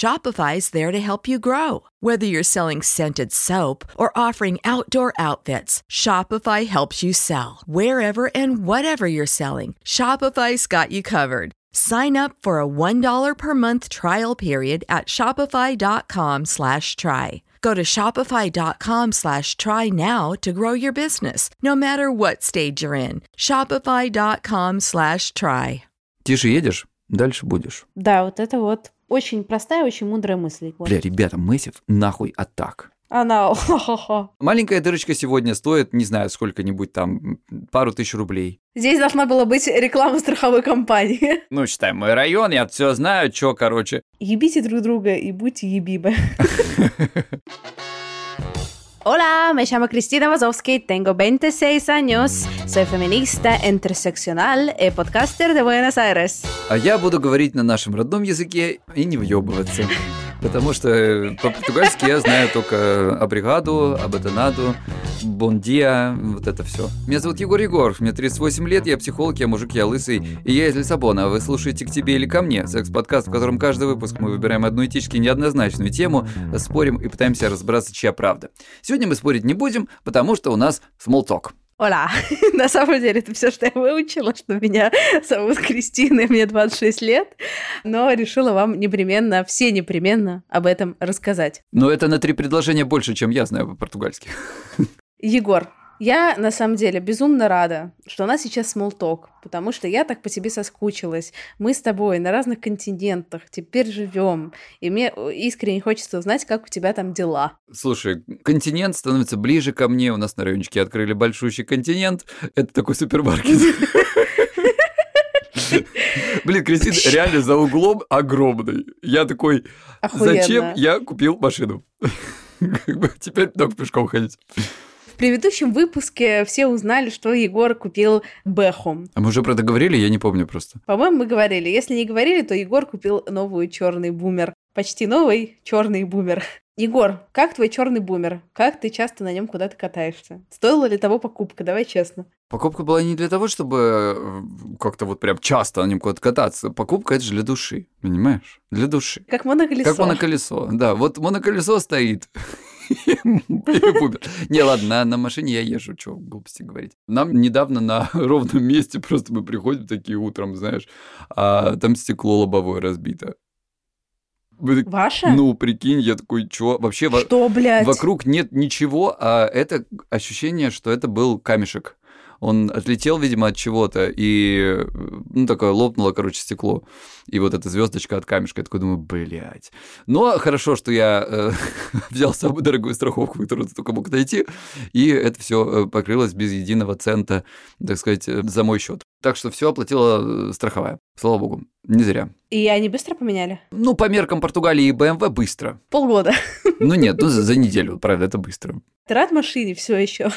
Shopify's there to help you grow. Whether you're selling scented soap or offering outdoor outfits, Shopify helps you sell. Wherever and whatever you're selling, Shopify's got you covered. Sign up for a $1 per month trial period at shopify.com/try. Go to shopify.com/try now to grow your business, no matter what stage you're in. Shopify.com/try. Тише едешь, дальше будешь. Да, вот это вот очень простая, очень мудрая мысль. Бля, ребята, мысль нахуй атак. Маленькая дырочка сегодня стоит, не знаю, сколько-нибудь там, пару тысяч рублей. Здесь должна была быть реклама страховой компании. Ну, считай, мой район, я все знаю, чё, короче. Ебите друг друга и будьте ебибы. Hola, me llamo Kristina Vazovsky, tengo 26 años, soy feminista, interseccional y podcaster de Buenos Aires. А я буду говорить на нашем родном языке и не въебываться, потому что по-португальски я знаю только абригаду, абатанаду, бондиа, вот это все. Меня зовут Егор Егоров, мне 38 лет, я психолог, я мужик, я лысый, и я из Лиссабона. А вы слушаете «К тебе или ко мне» — секс-подкаст, в котором каждый выпуск мы выбираем одну этически неоднозначную тему, спорим и пытаемся разобраться, чья правда. Сегодня мы спорить не будем, потому что у нас smalltalk. Ола! На самом деле, это все, что я выучила, что меня зовут Кристина, и мне 26 лет, но решила вам непременно, все непременно об этом рассказать. Но это на 3 предложения больше, чем я знаю по-португальски. Егор, я на самом деле безумно рада, что у нас сейчас smalltalk, потому что я так по тебе соскучилась. Мы с тобой на разных континентах теперь живем, и мне искренне хочется узнать, как у тебя там дела. Слушай, континент становится ближе ко мне. У нас на райончике открыли большущий континент. Это такой супермаркет. Блин, Кристина, реально за углом огромный. Я такой, зачем я купил машину? Теперь только пешком ходить. В предыдущем выпуске все узнали, что Егор купил Бэху. А мы уже про это говорили? Я не помню просто. По-моему, мы говорили. Если не говорили, то Егор купил новый черный бумер. Почти новый черный бумер. Егор, как твой черный бумер? Как ты часто на нем куда-то катаешься? Стоила ли того покупка? Давай честно. Покупка была не для того, чтобы как-то вот прям часто на нем куда-то кататься. Покупка — это же для души, понимаешь? Для души. Как моноколесо. Как моноколесо, да. Вот моноколесо стоит... Не, ладно, на машине я езжу, что глупости говорить. Нам недавно на ровном месте просто мы приходим такие утром, знаешь, а там стекло лобовое разбито. Ваше? Ну, прикинь, я такой, чё? Вообще что, блядь? Вокруг нет ничего, а это ощущение, что это был камешек. Он отлетел, видимо, от чего-то, и, ну, такое лопнуло, короче, стекло. И вот эта звездочка от камешка. Я такой думаю, блядь. Но хорошо, что я взял самую дорогую страховку, которую ты только мог найти, и это все покрылось без единого цента, так сказать, за мой счет. Так что все оплатила страховая. Слава богу, не зря. И они быстро поменяли? Ну, по меркам Португалии и BMW быстро. Полгода. Ну, нет, ну, за неделю, правда, это быстро. Ты рад машине все еще?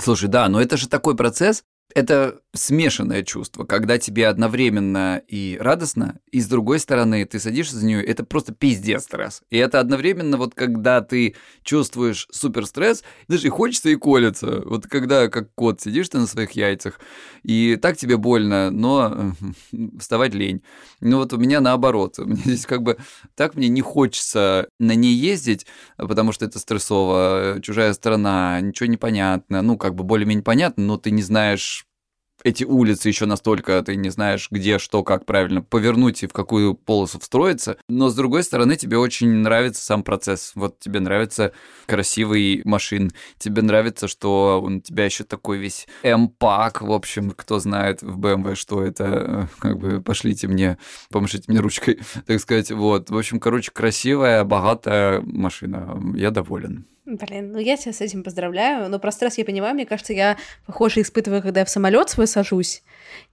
Слушай, да, но это же такой процесс, это смешанное чувство, когда тебе одновременно и радостно, и с другой стороны ты садишься за нее, это просто пиздец стресс. И это одновременно вот когда ты чувствуешь супер стресс, даже и хочется, и колется. Вот когда как кот сидишь ты на своих яйцах, и так тебе больно, но вставать лень. Ну вот у меня наоборот, мне здесь как бы так мне не хочется на ней ездить, потому что это стрессово, чужая страна, ничего не понятно, ну как бы более-менее понятно, но ты не знаешь... эти улицы еще настолько, ты не знаешь, где, что, как правильно повернуть и в какую полосу встроиться. Но, с другой стороны, тебе очень нравится сам процесс. Вот тебе нравится красивый машин, тебе нравится, что у тебя еще такой весь M-пак, в общем, кто знает в BMW, что это, как бы, пошлите мне, помашите мне ручкой, так сказать. Вот, в общем, короче, красивая, богатая машина. Я доволен. Блин, ну я тебя с этим поздравляю, но про стресс я понимаю, мне кажется, я похоже испытываю, когда я в самолет свой сажусь,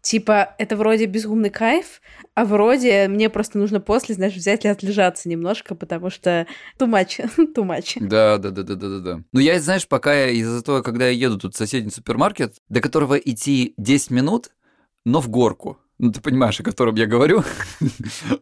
типа, это вроде безумный кайф, а вроде мне просто нужно после, знаешь, взять и отлежаться немножко, потому что too much. Да. Ну я, знаешь, пока из-за того, когда я еду тут в соседний супермаркет, до которого идти 10 минут, но в горку. Ну, ты понимаешь, о котором я говорю.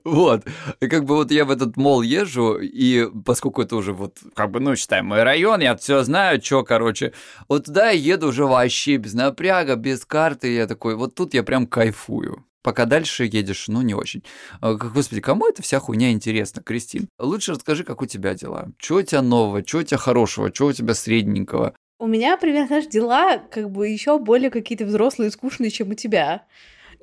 Вот. И как бы вот я в этот молл езжу, и поскольку это уже вот, как бы, ну, считай, мой район, я все знаю, что, короче. Вот туда я еду уже вообще без напряга, без карты. Я такой, вот тут я прям кайфую. Пока дальше едешь, ну, не очень. Господи, кому эта вся хуйня интересна, Кристин? Лучше расскажи, как у тебя дела. Чего у тебя нового, чего у тебя хорошего, чего у тебя средненького? У меня, например, знаешь, дела как бы еще более какие-то взрослые и скучные, чем у тебя.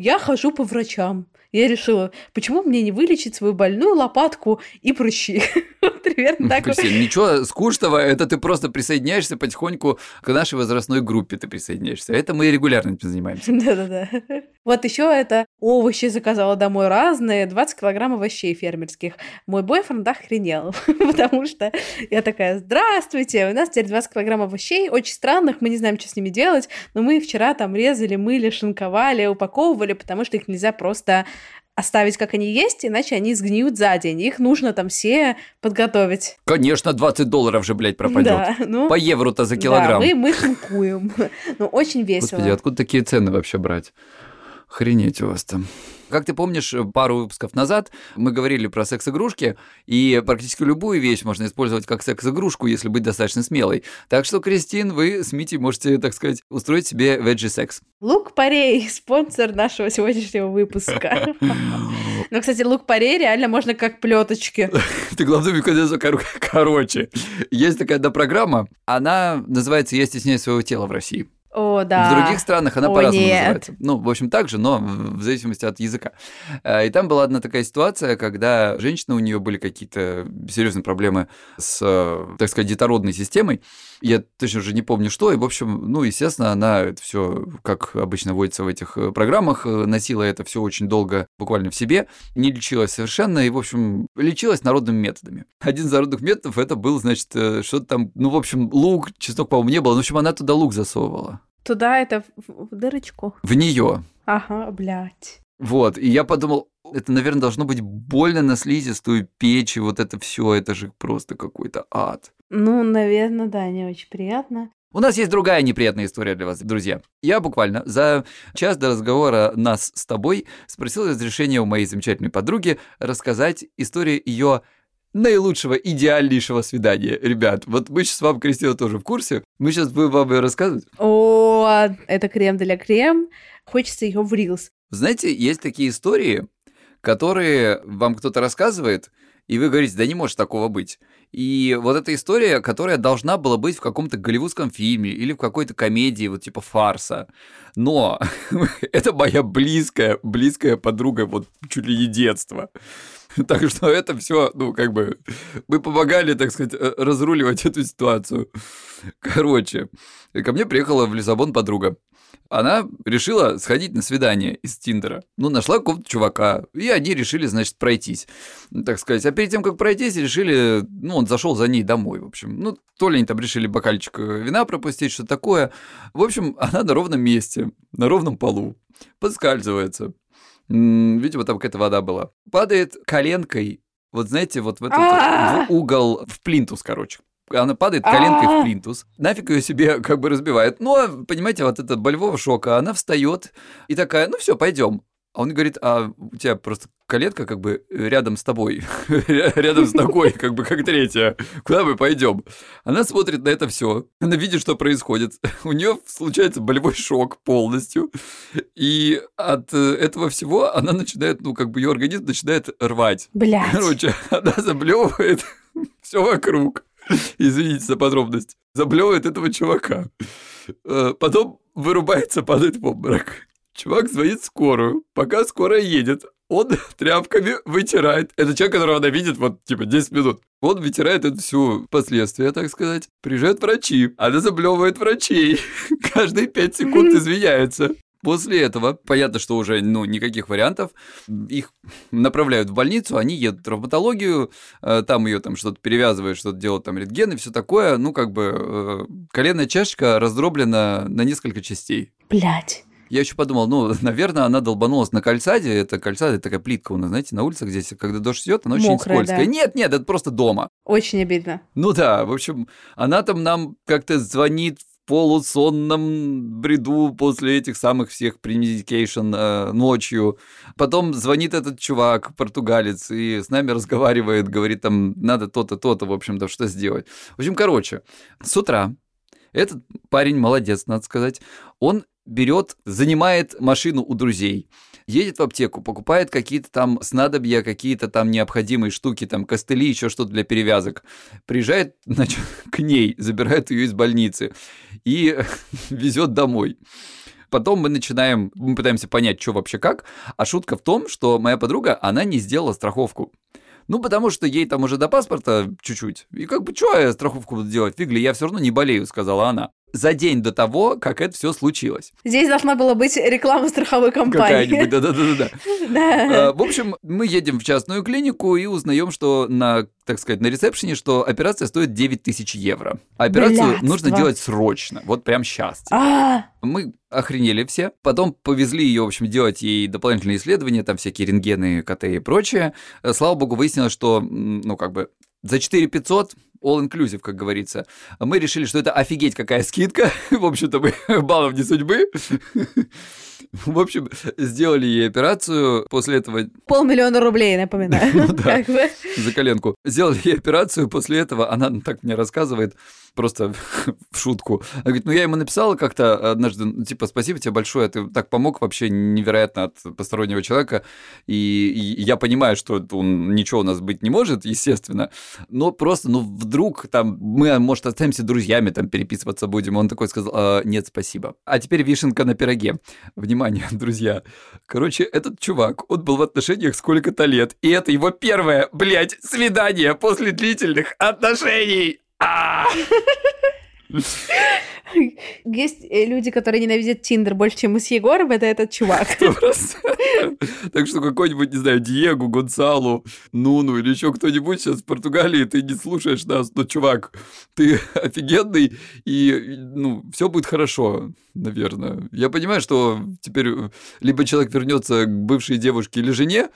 Я хожу по врачам. Я решила, почему мне не вылечить свою больную лопатку и прыщи? Примерно так. Ничего скучного, это ты просто присоединяешься потихоньку к нашей возрастной группе, ты присоединяешься. Это мы регулярно этим занимаемся. Да-да-да. Вот еще это овощи заказала домой разные, 20 килограмм овощей фермерских. Мой бойфренд охренел, потому что я такая, здравствуйте, у нас теперь 20 килограмм овощей, очень странных, мы не знаем, что с ними делать, но мы вчера там резали, мыли, шинковали, упаковывали, потому что их нельзя просто оставить, как они есть, иначе они сгниют за день. Их нужно там все подготовить. Конечно, $20 же, блядь, пропадет. Да, ну, по евро-то за килограмм. Да, мы шинкуем. Ну, очень весело. Господи, откуда такие цены вообще брать? Охренеть у вас там. Как ты помнишь, пару выпусков назад мы говорили про секс-игрушки, и практически любую вещь можно использовать как секс-игрушку, если быть достаточно смелой. Так что, Кристин, вы с Митей можете, так сказать, устроить себе veggie-секс. Лук Порей, спонсор нашего сегодняшнего выпуска. Ну, кстати, лук Порей реально можно как плеточки. Ты главное, короче, есть такая одна программа, она называется «Я стесняюсь своего тела в России». О, да. В других странах она по-разному называется. Ну, в общем, так же, но в зависимости от языка. И там была одна такая ситуация, когда женщина, у нее были какие-то серьезные проблемы с, так сказать, детородной системой. Я точно уже не помню, что. И, в общем, ну, естественно, она это все, как обычно водится в этих программах, носила это все очень долго буквально в себе, не лечилась совершенно и, в общем, лечилась народными методами. Один из народных методов это был, значит, что-то там, ну, в общем, лук, чеснок, по-моему, не было. В общем, она туда лук засовывала. Туда это в дырочку? В нее. Ага, блядь. Вот, и я подумал, это, наверное, должно быть больно на слизистую печь, и вот это все, это же просто какой-то ад. Ну, наверное, да, не очень приятно. У нас есть другая неприятная история для вас, друзья. Я буквально за час до разговора нас с тобой спросил разрешения у моей замечательной подруги рассказать историю ее наилучшего, идеальнейшего свидания. Ребят, вот мы сейчас вам, Кристина, тоже в курсе. Мы сейчас будем вам ее рассказывать. О, это крем для крем. Хочется ее в рилс. Знаете, есть такие истории, которые вам кто-то рассказывает, и вы говорите, да не может такого быть. И вот эта история, которая должна была быть в каком-то голливудском фильме или в какой-то комедии, вот типа фарса. Но это моя близкая подруга вот чуть ли не детства. Так что это все, ну, как бы, мы помогали, так сказать, разруливать эту ситуацию. Короче, ко мне приехала в Лиссабон подруга. Она решила сходить на свидание из Тиндера. Ну, нашла какого-то чувака, и они решили, значит, пройтись, так сказать. А перед тем, как пройтись, решили, ну, он зашел за ней домой, в общем. Ну, то ли они там решили бокальчик вина пропустить, что такое. В общем, она на ровном месте, на ровном полу, подскальзывается. Видимо, там какая-то вода была. Падает коленкой, вот знаете, вот в этот в угол, в плинтус, короче. Она падает коленкой в плинтус, нафиг ее себе как бы разбивает. Но, понимаете, вот это болевого шока, она встает и такая, ну все, пойдем. А он говорит, а у тебя просто коленка как бы рядом с тобой, рядом с ногой, как бы как третья. Куда мы пойдем? Она смотрит на это все, она видит, что происходит. У нее случается болевой шок полностью. И от этого всего она начинает, ну как бы ее организм начинает рвать. Блядь. Короче, она заблевывает все вокруг. Извините за подробность. Заблевывает этого чувака. Потом вырубается, падает в обморок. Чувак звонит в скорую, пока скорая едет, он тряпками вытирает. Это человек, которого она видит, вот, типа, 10 минут. Он вытирает это все последствия, так сказать. Приезжают врачи, она заблевывает врачей. Каждые 5 секунд извиняется. После этого, понятно, что уже, никаких вариантов, их направляют в больницу, они едут в травматологию, там ее там что-то перевязывают, что-то делают, там рентген и все такое, коленная чашечка раздроблена на несколько частей. Блять. Я еще подумал, наверное, она долбанулась на кальцаде. Это кальцад, это такая плитка у нас, знаете, на улицах здесь, когда дождь идет, она очень мокрая, скользкая. Да. Нет, это просто дома. Очень обидно. В общем, она там нам как-то звонит в полусонном бреду после этих самых всех премедикейшн ночью. Потом звонит этот чувак, португалец, и с нами разговаривает, говорит, там, надо то-то, то-то, в общем-то, что сделать. В общем, с утра этот парень молодец, надо сказать, он берет, занимает машину у друзей, едет в аптеку, покупает какие-то там снадобья, какие-то там необходимые штуки, там костыли, еще что-то для перевязок, приезжает, к ней, забирает ее из больницы и везет домой. Потом мы пытаемся понять, что вообще как, а шутка в том, что моя подруга, она не сделала страховку. Потому что ей там уже до паспорта чуть-чуть. И что я страховку буду делать? Фиг ли, я все равно не болею, сказала она. За день до того, как это все случилось. Здесь должна была быть реклама страховой компании. Какая-нибудь, да. В общем, мы едем в частную клинику и узнаем, что на ресепшене, что операция стоит 9 000 евро. Операцию нужно делать срочно, вот прям сейчас. Мы охренели все. Потом повезли ее, в общем, делать ей дополнительные исследования, там всякие рентгены, КТ и прочее. Слава богу, выяснилось, что, за 4500... all-inclusive, как говорится. Мы решили, что это офигеть какая скидка. В общем-то, мы баллов не судьбы. В общем, сделали ей операцию. После этого... 500 000 рублей, напоминаю. За коленку. Сделали ей операцию. После этого она так мне рассказывает, просто в шутку. Она говорит, я ему написала как-то однажды, спасибо тебе большое, ты так помог вообще невероятно от постороннего человека. И я понимаю, что он ничего у нас быть не может, естественно. Но просто, вдруг там мы, может, останемся друзьями, там переписываться будем. Он такой сказал, нет, спасибо. А теперь вишенка на пироге. Внимание, друзья. Этот чувак, он был в отношениях сколько-то лет. И это его первое, свидание после длительных отношений. Есть люди, которые ненавидят Тиндер больше, чем мы с Егором, это этот чувак. Так что какой-нибудь, Диего, Гонсалу, Нуну или еще кто-нибудь сейчас в Португалии, ты не слушаешь нас, но, чувак, ты офигенный, и, все будет хорошо, наверное. Я понимаю, что теперь либо человек вернется к бывшей девушке или жене,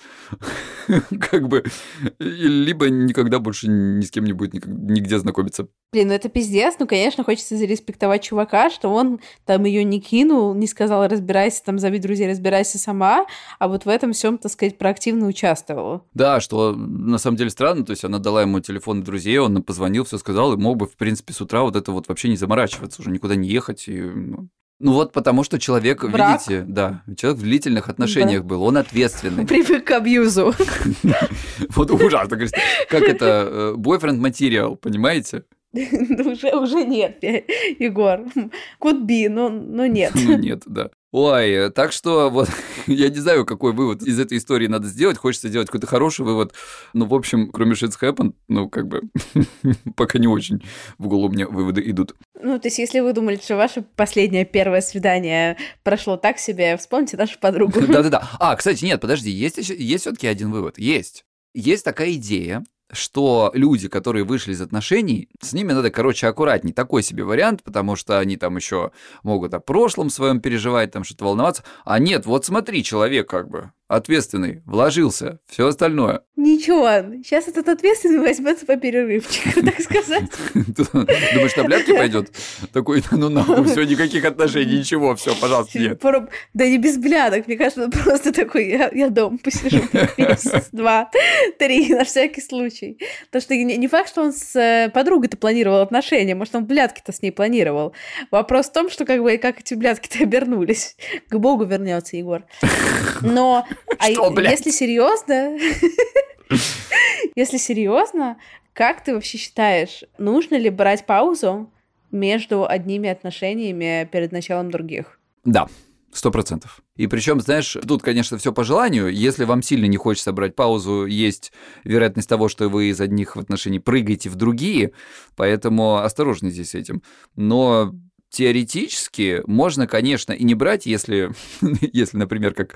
либо никогда больше ни с кем не будет нигде знакомиться. Блин, это пиздец, конечно, хочется зареспектовать чувака, что он там ее не кинул, не сказал, разбирайся, там, зови друзей, разбирайся сама, а вот в этом всем, так сказать, проактивно участвовала. Да, что на самом деле странно, то есть она дала ему телефон друзей, он позвонил, все сказал, и мог бы, в принципе, с утра вообще не заморачиваться, уже никуда не ехать и... потому что человек, брак. Видите, да, человек в длительных отношениях был, он ответственный. Привык к абьюзу. Ужасно, как это, boyfriend material, понимаете? Уже нет, Егор. Could be, но нет. Нет, да. Ой, так что я не знаю, какой вывод из этой истории надо сделать. Хочется сделать какой-то хороший вывод. В общем, кроме shit's happened, пока не очень в голову мне выводы идут. То есть, если вы думали, что ваше последнее первое свидание прошло так себе, вспомните нашу подругу. Да-да-да. Кстати, нет, подожди, есть все-таки один вывод. Есть. Есть такая идея, что люди, которые вышли из отношений, с ними надо, аккуратней. Такой себе вариант, потому что они там еще могут о прошлом своем переживать, там что-то волноваться. А нет, смотри, человек ответственный, вложился, все остальное. Ничего, сейчас этот ответственный возьмется по перерывчику, так сказать. Думаешь, таблетки пойдет? Такой, нахуй, все, никаких отношений, ничего, все, пожалуйста, нет. Да не без блядок, мне кажется, просто такой, я дома посижу месяц, 2, 3, на всякий случай. Потому что не факт, что он с подругой-то планировал отношения, может, он блядки-то с ней планировал. Вопрос в том, что как эти блядки-то обернулись. К Богу вернется, Егор. Но... если серьезно, как ты вообще считаешь, нужно ли брать паузу между одними отношениями перед началом других? Да, 100%. И причем, знаешь, тут, конечно, все по желанию. Если вам сильно не хочется брать паузу, есть вероятность того, что вы из одних в отношении прыгаете в другие, поэтому осторожнее здесь с этим. Но теоретически можно, конечно, и не брать, если, например, как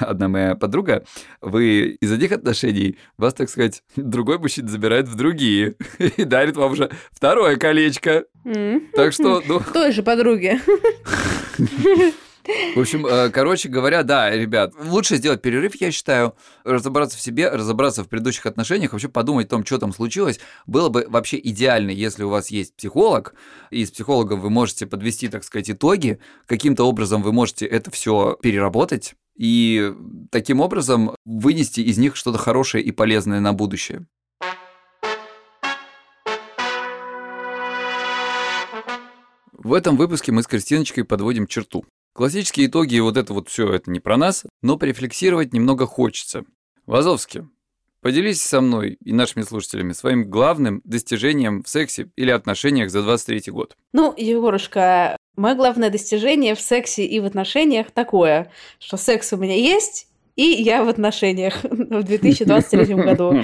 одна моя подруга, вы из одних отношений, вас, так сказать, другой мужчина забирает в другие и дарит вам уже второе колечко. Так что... Той же подруге. В общем, короче говоря, да, ребят, лучше сделать перерыв, я считаю, разобраться в себе, разобраться в предыдущих отношениях, вообще подумать о том, что там случилось. Было бы вообще идеально, если у вас есть психолог, и с психологом вы можете подвести, так сказать, итоги, каким-то образом вы можете это все переработать и таким образом вынести из них что-то хорошее и полезное на будущее. В этом выпуске мы с Кристиночкой подводим черту. Классические итоги и вот это вот все, это не про нас, но порефлексировать немного хочется. Вазовски, поделись со мной и нашими слушателями своим главным достижением в сексе или отношениях за 23-й год. Ну, Егорушка, мое главное достижение в сексе и в отношениях такое, что секс у меня есть, и я в отношениях в 2023 году.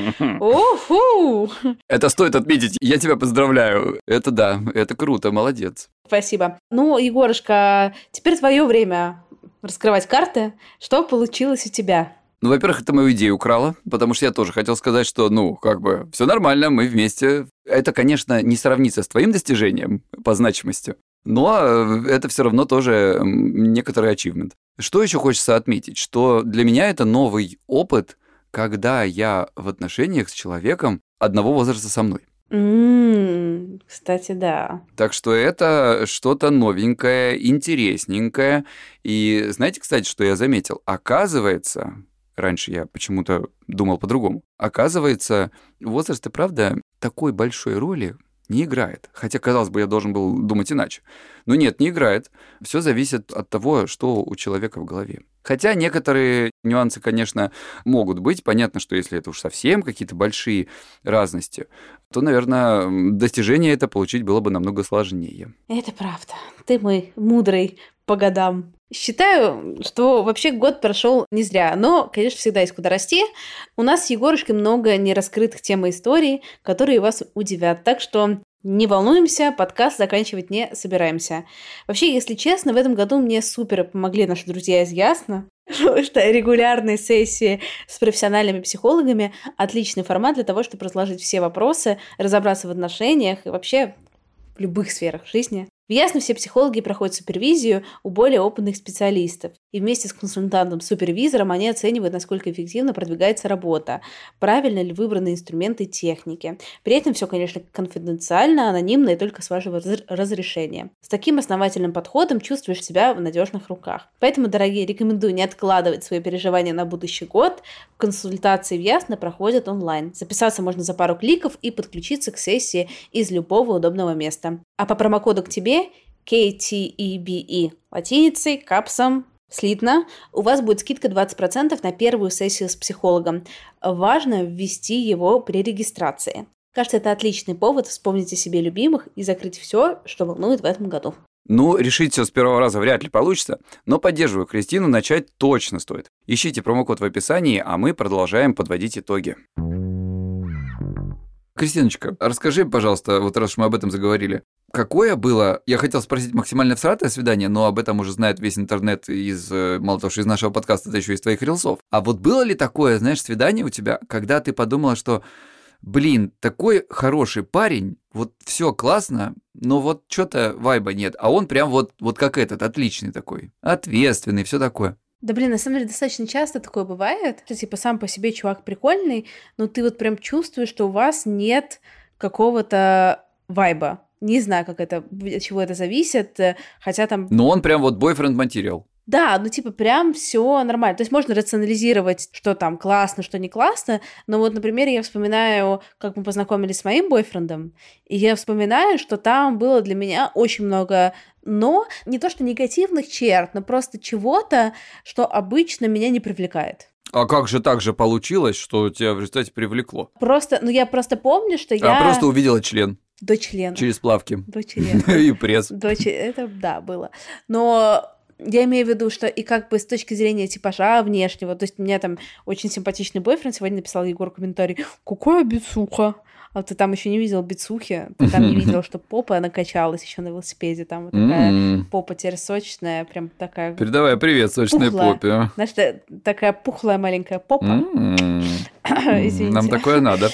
О-фу! Это стоит отметить, я тебя поздравляю. Это да, это круто, молодец. Спасибо. Ну, Егорушка, теперь твое время раскрывать карты. Что получилось у тебя? Ну, во-первых, это мою идею украла, потому что я тоже хотел сказать, что, ну, как бы, все нормально, мы вместе. Это, конечно, не сравнится с твоим достижением по значимости, но это все равно тоже некоторый ачивмент. Что еще хочется отметить, что для меня это новый опыт, когда я в отношениях с человеком одного возраста со мной. Кстати, да. Так что это что-то новенькое, интересненькое. И знаете, кстати, что я заметил? Оказывается, раньше я почему-то думал по-другому, оказывается, возраст и правда такой большой роли не играет. Хотя, казалось бы, я должен был думать иначе. Но нет, не играет. Все зависит от того, что у человека в голове. Хотя некоторые нюансы, конечно, могут быть. Понятно, что если это уж совсем какие-то большие разности, то, наверное, достижение это получить было бы намного сложнее. Это правда. Ты мой мудрый по годам. Считаю, что вообще год прошел не зря. Но, конечно, всегда есть куда расти. У нас с Егорушкой много нераскрытых тем и историй, которые вас удивят. Так что... не волнуемся, подкаст заканчивать не собираемся. Вообще, если честно, в этом году мне супер помогли наши друзья из Ясно, потому что регулярные сессии с профессиональными психологами – отличный формат для того, чтобы разложить все вопросы, разобраться в отношениях и вообще в любых сферах жизни. В Ясно все психологи проходят супервизию у более опытных специалистов. И вместе с консультантом-супервизором они оценивают, насколько эффективно продвигается работа, правильно ли выбраны инструменты и техники. При этом все, конечно, конфиденциально, анонимно и только с вашего разрешения. С таким основательным подходом чувствуешь себя в надежных руках. Поэтому, дорогие, рекомендую не откладывать свои переживания на будущий год. Консультации в Ясно проходят онлайн. Записаться можно за пару кликов и подключиться к сессии из любого удобного места. А по промокоду «К тебе» KTEBE латиницей, капсом, слитно, у вас будет скидка 20% на первую сессию с психологом. Важно ввести его при регистрации. Кажется, это отличный повод вспомнить о себе любимых и закрыть все, что волнует в этом году. Ну, решить все с первого раза вряд ли получится, но поддерживаю Кристину, начать точно стоит. Ищите промокод в описании, а мы продолжаем подводить итоги. Кристиночка, расскажи, пожалуйста, вот раз уж мы об этом заговорили, какое было, я хотел спросить, максимально всратое свидание, но об этом уже знает весь интернет из, мало того, что из нашего подкаста, да еще из твоих рилсов. А вот было ли такое, знаешь, свидание у тебя, когда ты подумала, что, блин, такой хороший парень, вот все классно, но вот что-то вайба нет, а он прям вот как этот, отличный такой, ответственный, все такое. Да, блин, на самом деле достаточно часто такое бывает, что типа сам по себе чувак прикольный, но ты вот прям чувствуешь, что у вас нет какого-то вайба. Не знаю, как это, от чего это зависит, хотя там... Но он прям вот boyfriend material. Да, ну типа прям все нормально. То есть можно рационализировать, что там классно, что не классно, но вот, например, я вспоминаю, как мы познакомились с моим бойфрендом, и я вспоминаю, что там было для меня очень много... но не то, что негативных черт, но просто чего-то, что обычно меня не привлекает. А как же так же получилось, что тебя в результате привлекло? Просто, ну я просто помню, что я... просто увидела член. До члена. Через плавки. До члена. И пресс. Это, да, было. Но Я имею в виду, что и как бы с точки зрения типажа внешнего, то есть у меня там очень симпатичный бойфренд, сегодня написал Егор комментарий: «Какая бицуха!» А ты там еще не видел бицухи, ты там не видел, что попа накачалась еще на велосипеде, там вот такая попа теперь сочная, прям такая... Передавай привет сочной попе. Знаешь, такая пухлая маленькая попа. Извините. Нам такое надо.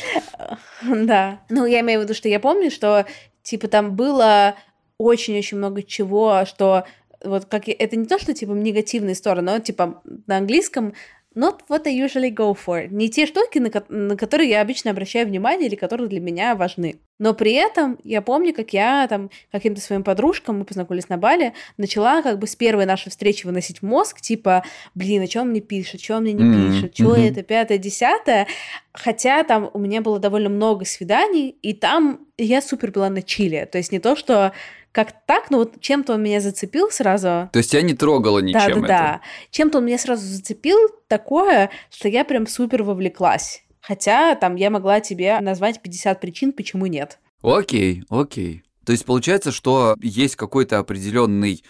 Да. Ну, я имею в виду, что я помню, что типа там было очень-очень много чего, что... Вот как это не то, что типа негативные стороны, но типа на английском not what I usually go for. Не те штуки, на которые я обычно обращаю внимание или которые для меня важны. Но при этом я помню, как я там каким-то своим подружкам, мы познакомились на Бали, начала как бы с первой нашей встречи выносить мозг, типа, блин, а чё он мне пишет, чё он мне не пишет, чё это, пятое, десятое. Хотя там у меня было довольно много свиданий, и там я супер была на чиле. То есть не то, что... Как так, но вот чем-то он меня зацепил сразу. То есть я не трогала ничем это? Да. Чем-то он меня сразу зацепил такое, что я прям супер вовлеклась. Хотя там я могла тебе назвать 50 причин, почему нет. Окей. То есть получается, что есть какой-то определенный,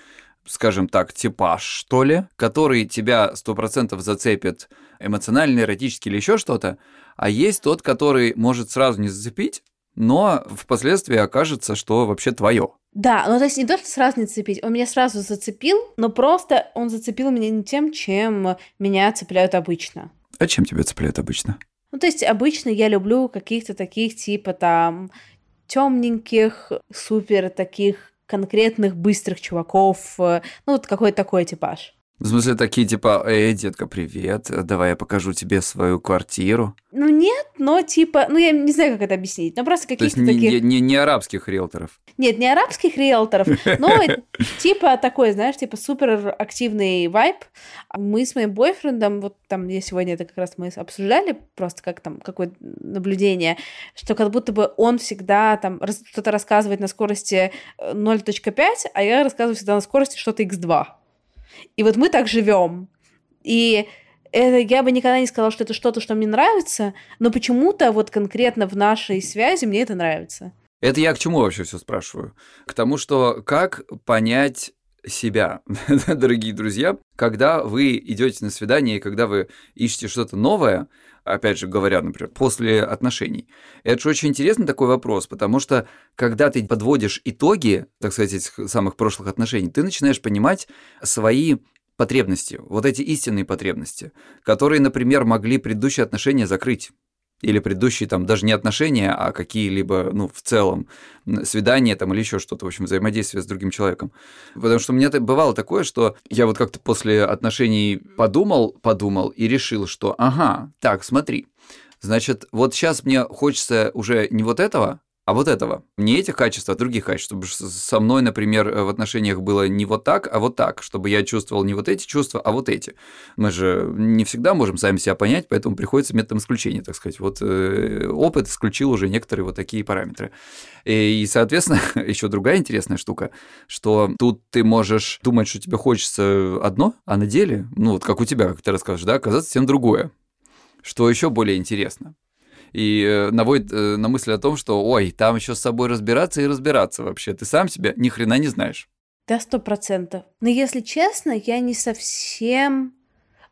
скажем так, типаж, что ли, который тебя 100% зацепит эмоционально, эротически или еще что-то, а есть тот, который может сразу не зацепить, но впоследствии окажется, что вообще твое. Да, ну то есть не то, что сразу не зацепить, он меня сразу зацепил, но просто он зацепил меня не тем, чем меня цепляют обычно. А чем тебя цепляют обычно? Ну то есть обычно я люблю каких-то таких типа там темненьких, супер таких конкретных быстрых чуваков, ну вот какой-то такой типаж. В смысле, такие типа, детка, привет, давай я покажу тебе свою квартиру. Ну нет, но типа, ну я не знаю, как это объяснить, но просто каких-то таких... То есть не арабских риэлторов? Нет, не арабских риэлторов, но типа такой, знаешь, типа суперактивный вайб. Мы с моим бойфрендом, вот там я сегодня это как раз мы обсуждали, просто как там, какое наблюдение, что как будто бы он всегда там что-то рассказывает на скорости 0.5, а я рассказываю всегда на скорости что-то x2. И вот мы так живем. И это, я бы никогда не сказала, что это что-то, что мне нравится, но почему-то вот конкретно в нашей связи мне это нравится. Это я к чему вообще все спрашиваю? К тому, что как понять себя, дорогие друзья, когда вы идете на свидание и когда вы ищете что-то новое, опять же говоря, например, после отношений. Это же очень интересный такой вопрос, потому что, когда ты подводишь итоги, так сказать, этих самых прошлых отношений, ты начинаешь понимать свои потребности, вот эти истинные потребности, которые, например, могли предыдущие отношения закрыть. Или предыдущие там даже не отношения, а какие-либо, ну, в целом, свидания там или еще что-то, в общем, взаимодействие с другим человеком. Потому что у меня бывало такое, что я вот как-то после отношений подумал и решил, что ага, так, смотри, значит, вот сейчас мне хочется уже не вот этого, а вот этого. Не этих качеств, а других качеств. Чтобы со мной, например, в отношениях было не вот так, а вот так. Чтобы я чувствовал не вот эти чувства, а вот эти. Мы же не всегда можем сами себя понять, поэтому приходится методом исключения, так сказать. Вот опыт исключил уже некоторые вот такие параметры. И соответственно, еще другая интересная штука, что тут ты можешь думать, что тебе хочется одно, а на деле, ну вот как у тебя, как ты расскажешь, да, оказаться совсем другое. Что еще более интересно. И наводит на мысль о том, что, ой, там еще с собой разбираться и разбираться вообще. Ты сам себя ни хрена не знаешь. Да, 100%. Но если честно, я не совсем...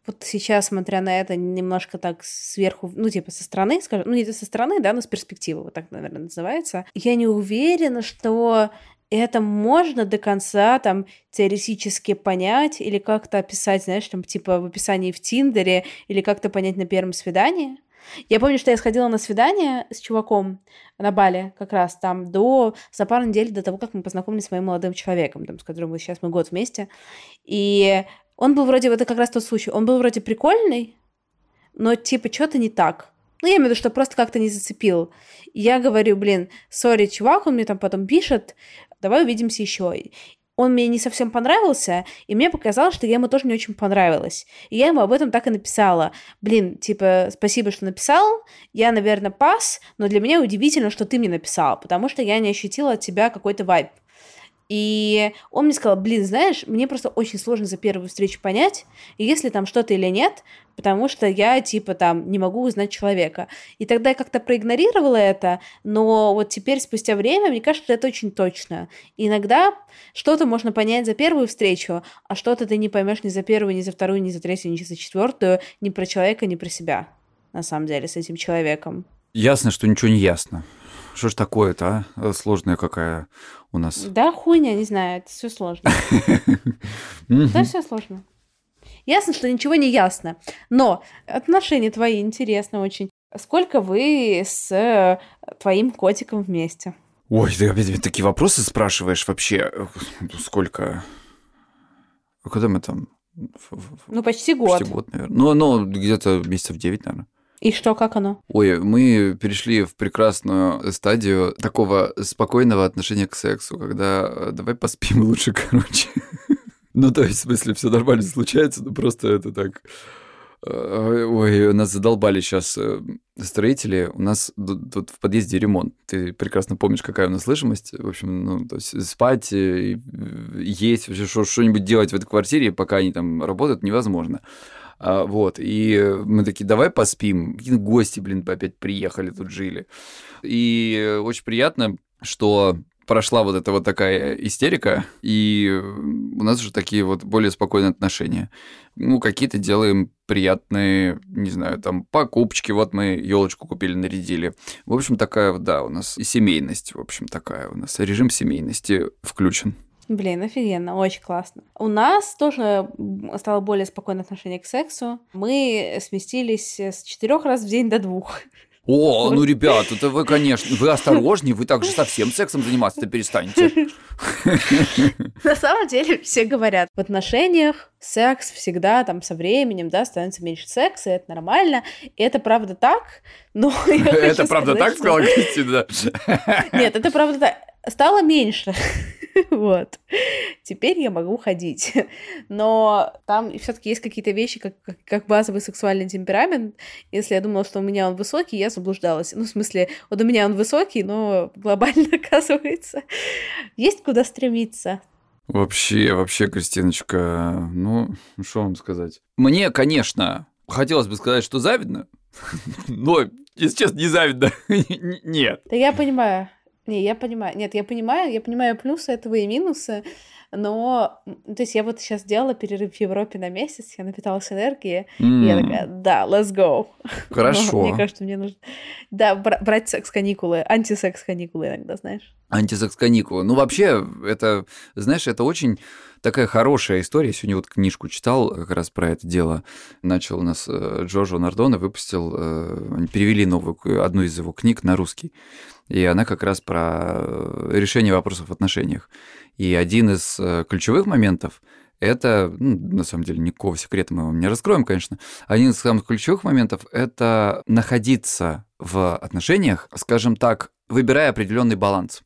Вот сейчас, смотря на это, немножко так сверху, ну, типа со стороны, скажем, ну, не со стороны, да, но с перспективы, вот так, наверное, называется. Я не уверена, что это можно до конца там теоретически понять или как-то описать, знаешь, там, типа в описании в Тиндере или как-то понять на первом свидании. Я помню, что я сходила на свидание с чуваком на Бали как раз там за пару недель до того, как мы познакомились с моим молодым человеком, там, с которым сейчас мы год вместе. И он был вроде, вот это как раз тот случай, он был вроде прикольный, но типа что-то не так. Ну, я имею в виду, что просто как-то не зацепил. И я говорю, блин, сори, чувак, он мне там потом пишет, давай увидимся еще. Он мне не совсем понравился, и мне показалось, что я ему тоже не очень понравилась. И я ему об этом так и написала. Блин, типа, спасибо, что написал, я, наверное, пас, но для меня удивительно, что ты мне написал, потому что я не ощутила от тебя какой-то вайб. И он мне сказал, блин, знаешь, мне просто очень сложно за первую встречу понять, есть ли там что-то или нет, потому что я, не могу узнать человека. И тогда я как-то проигнорировала это, но вот теперь, спустя время, мне кажется, это очень точно. Иногда что-то можно понять за первую встречу, а что-то ты не поймешь ни за первую, ни за вторую, ни за третью, ни за четвертую, ни про человека, ни про себя, на самом деле, с этим человеком. Ясно, что ничего не ясно. Что ж такое-то, а? Сложная какая у нас. Да, хуйня, не знаю, это все сложно. Да, все сложно. Ясно, что ничего не ясно. Но отношения твои интересны очень. Сколько вы с твоим котиком вместе? Ой, ты опять такие вопросы спрашиваешь вообще. Сколько? Когда мы там? Ну, почти год. Почти год, наверное. Ну, где-то месяцев 9, наверное. И что, как оно? Ой, мы перешли в прекрасную стадию такого спокойного отношения к сексу, когда давай поспим лучше, короче. Ну, то есть, в смысле, все нормально случается, но просто это так... Ой, нас задолбали сейчас строители. У нас тут в подъезде ремонт. Ты прекрасно помнишь, какая у нас слышимость. В общем, то есть спать, есть, вообще что-нибудь делать в этой квартире, пока они там работают, невозможно. И мы такие, давай поспим. Какие-то гости, опять приехали, тут жили. И очень приятно, что прошла вот эта вот такая истерика, и у нас уже такие вот более спокойные отношения. Ну, какие-то делаем приятные, не знаю, там, покупочки. Вот мы елочку купили, нарядили. В общем, такая, да, у нас и семейность, в общем, такая у нас. Режим семейности включен. Блин, офигенно, очень классно. У нас тоже стало более спокойное отношение к сексу. Мы сместились с 4 раз в день до 2. О, ну, ребят, это вы, конечно, вы осторожнее, вы так же совсем сексом заниматься-то перестанете. На самом деле все говорят, в отношениях секс всегда там со временем, да, становится меньше секса, и это нормально. И это правда так, но я хочу сказать, что... Это правда так, сказала Кристина? Нет, это правда так. Стало меньше. Вот. Теперь я могу ходить. Но там все-таки есть какие-то вещи, как базовый сексуальный темперамент. Если я думала, что у меня он высокий, я заблуждалась. Ну, в смысле, вот у меня он высокий, но глобально, оказывается, есть куда стремиться. Вообще, Кристиночка, ну, что вам сказать? Мне, конечно, хотелось бы сказать, что завидно, но, если честно, не завидно. Нет. Да я понимаю. Я понимаю плюсы этого и минусы, но, то есть, я вот сейчас делала перерыв в Европе на месяц, я напиталась энергией, и я такая, да, let's go. Хорошо. Мне кажется, мне нужно, да, брать секс-каникулы, антисекс-каникулы иногда, знаешь. Антисекс-каникулы. Ну, вообще, это, знаешь, это очень такая хорошая история. Я сегодня вот книжку читал как раз про это дело. Начал у нас Джорджо Нардоне, выпустил, перевели одну из его книг на русский. И она как раз про решение вопросов в отношениях. И один из ключевых моментов – это, на самом деле, никакого секрета мы вам не раскроем, конечно. Один из самых ключевых моментов – это находиться в отношениях, скажем так, выбирая определенный баланс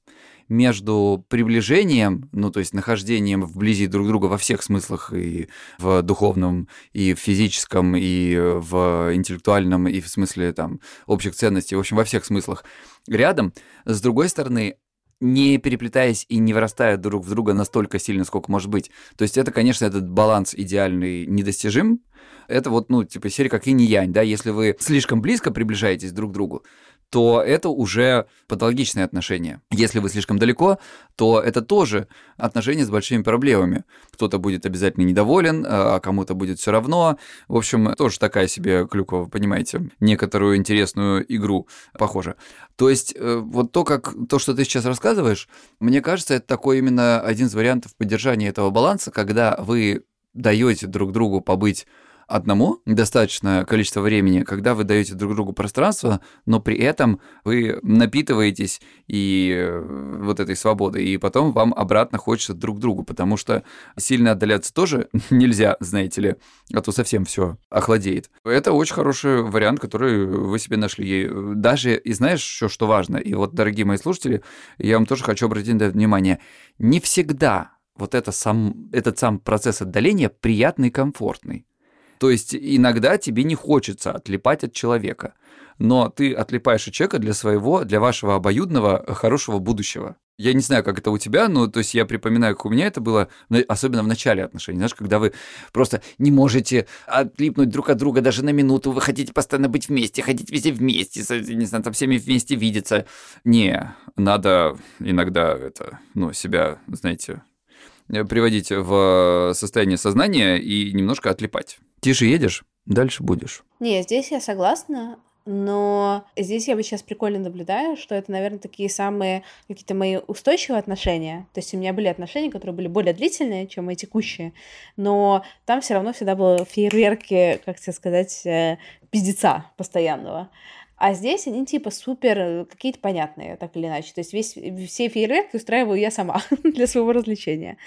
между приближением, ну, то есть нахождением вблизи друг друга во всех смыслах, и в духовном, и в физическом, и в интеллектуальном, и в смысле там общих ценностей, в общем, во всех смыслах рядом. С другой стороны, не переплетаясь и не вырастая друг в друга настолько сильно, сколько может быть. То есть это, конечно, этот баланс идеальный недостижим. Это вот, серия как инь-янь, да, если вы слишком близко приближаетесь друг к другу, то это уже патологичные отношения. Если вы слишком далеко, то это тоже отношения с большими проблемами. Кто-то будет обязательно недоволен, а кому-то будет все равно. В общем, тоже такая себе клюква, вы понимаете, некоторую интересную игру, похоже. То есть вот то, что ты сейчас рассказываешь, мне кажется, это такой именно один из вариантов поддержания этого баланса, когда вы даете друг другу побыть одному достаточное количество времени, когда вы даете друг другу пространство, но при этом вы напитываетесь и вот этой свободой, и потом вам обратно хочется друг другу, потому что сильно отдаляться тоже нельзя, знаете ли, а то совсем все охладеет. Это очень хороший вариант, который вы себе нашли. Даже, и знаешь, еще что важно, и вот, дорогие мои слушатели, я вам тоже хочу обратить на это внимание, не всегда вот этот сам процесс отдаления приятный и комфортный. То есть иногда тебе не хочется отлипать от человека, но ты отлипаешь от человека для вашего обоюдного хорошего будущего. Я не знаю, как это у тебя, но то есть я припоминаю, как у меня это было, особенно в начале отношений, знаешь, когда вы просто не можете отлипнуть друг от друга даже на минуту, вы хотите постоянно быть вместе, хотите везде вместе, не знаю, там всеми вместе видеться. Не, надо иногда это, ну, себя, знаете, приводить в состояние сознания и немножко отлипать. Тише едешь, дальше будешь. Не, здесь я согласна. Но здесь я бы сейчас прикольно наблюдаю, что это, наверное, такие самые какие-то мои устойчивые отношения. То есть у меня были отношения, которые были более длительные, чем мои текущие, но там все равно всегда было фейерверки, как тебе сказать, пиздеца постоянного. А здесь они типа супер какие-то понятные, так или иначе. То есть все фейерверки устраиваю я сама для своего развлечения.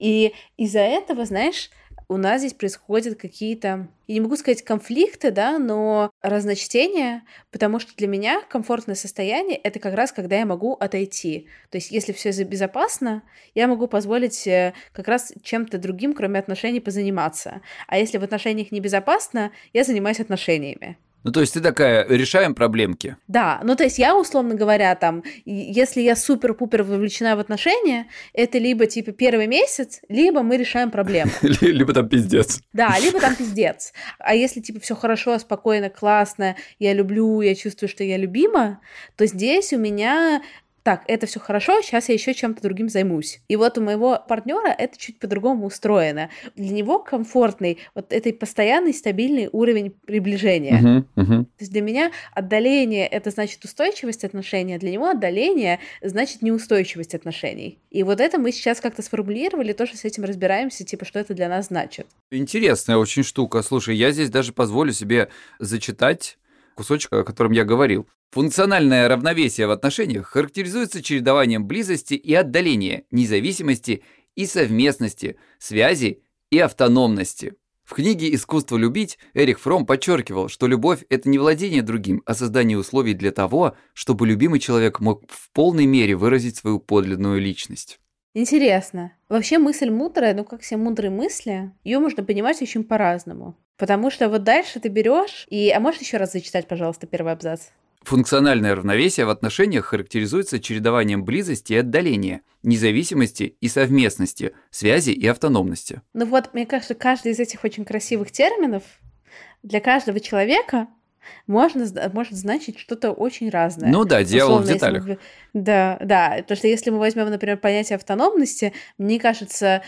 И из-за этого, знаешь, у нас здесь происходят какие-то, я не могу сказать конфликты, да, но разночтения, потому что для меня комфортное состояние — это как раз когда я могу отойти. То есть если все безопасно, я могу позволить как раз чем-то другим, кроме отношений, позаниматься. А если в отношениях небезопасно, я занимаюсь отношениями. Ну, то есть ты такая, решаем проблемки. Да, ну, то есть я, условно говоря, там, если я супер-пупер вовлечена в отношения, это либо, типа, первый месяц, либо мы решаем проблемы. Либо там пиздец. Да, либо там пиздец. А если, типа, все хорошо, спокойно, классно, я люблю, я чувствую, что я любима, то здесь у меня... Так, это все хорошо, сейчас я еще чем-то другим займусь. И вот у моего партнера это чуть по-другому устроено. Для него комфортный, вот этой постоянный, стабильный уровень приближения. То есть для меня отдаление — это значит устойчивость отношений, а для него отдаление значит неустойчивость отношений. И вот это мы сейчас как-то сформулировали, тоже с этим разбираемся, типа, что это для нас значит. Интересная очень штука. Слушай, я здесь даже позволю себе зачитать кусочек, о котором я говорил. Функциональное равновесие в отношениях характеризуется чередованием близости и отдаления, независимости и совместности, связи и автономности. В книге «Искусство любить» Эрих Фром подчеркивал, что любовь – это не владение другим, а создание условий для того, чтобы любимый человек мог в полной мере выразить свою подлинную личность. Интересно. Вообще мысль мудрая, но как все мудрые мысли, ее можно понимать очень по-разному. Потому что вот дальше ты берешь и... А можешь еще раз зачитать, пожалуйста, первый абзац? Функциональное равновесие в отношениях характеризуется чередованием близости и отдаления, независимости и совместности, связи и автономности. Ну вот, мне кажется, каждый из этих очень красивых терминов для каждого человека может значить что-то очень разное. Ну да, дело в деталях. Если, да, потому что если мы возьмем, например, понятие автономности, мне кажется...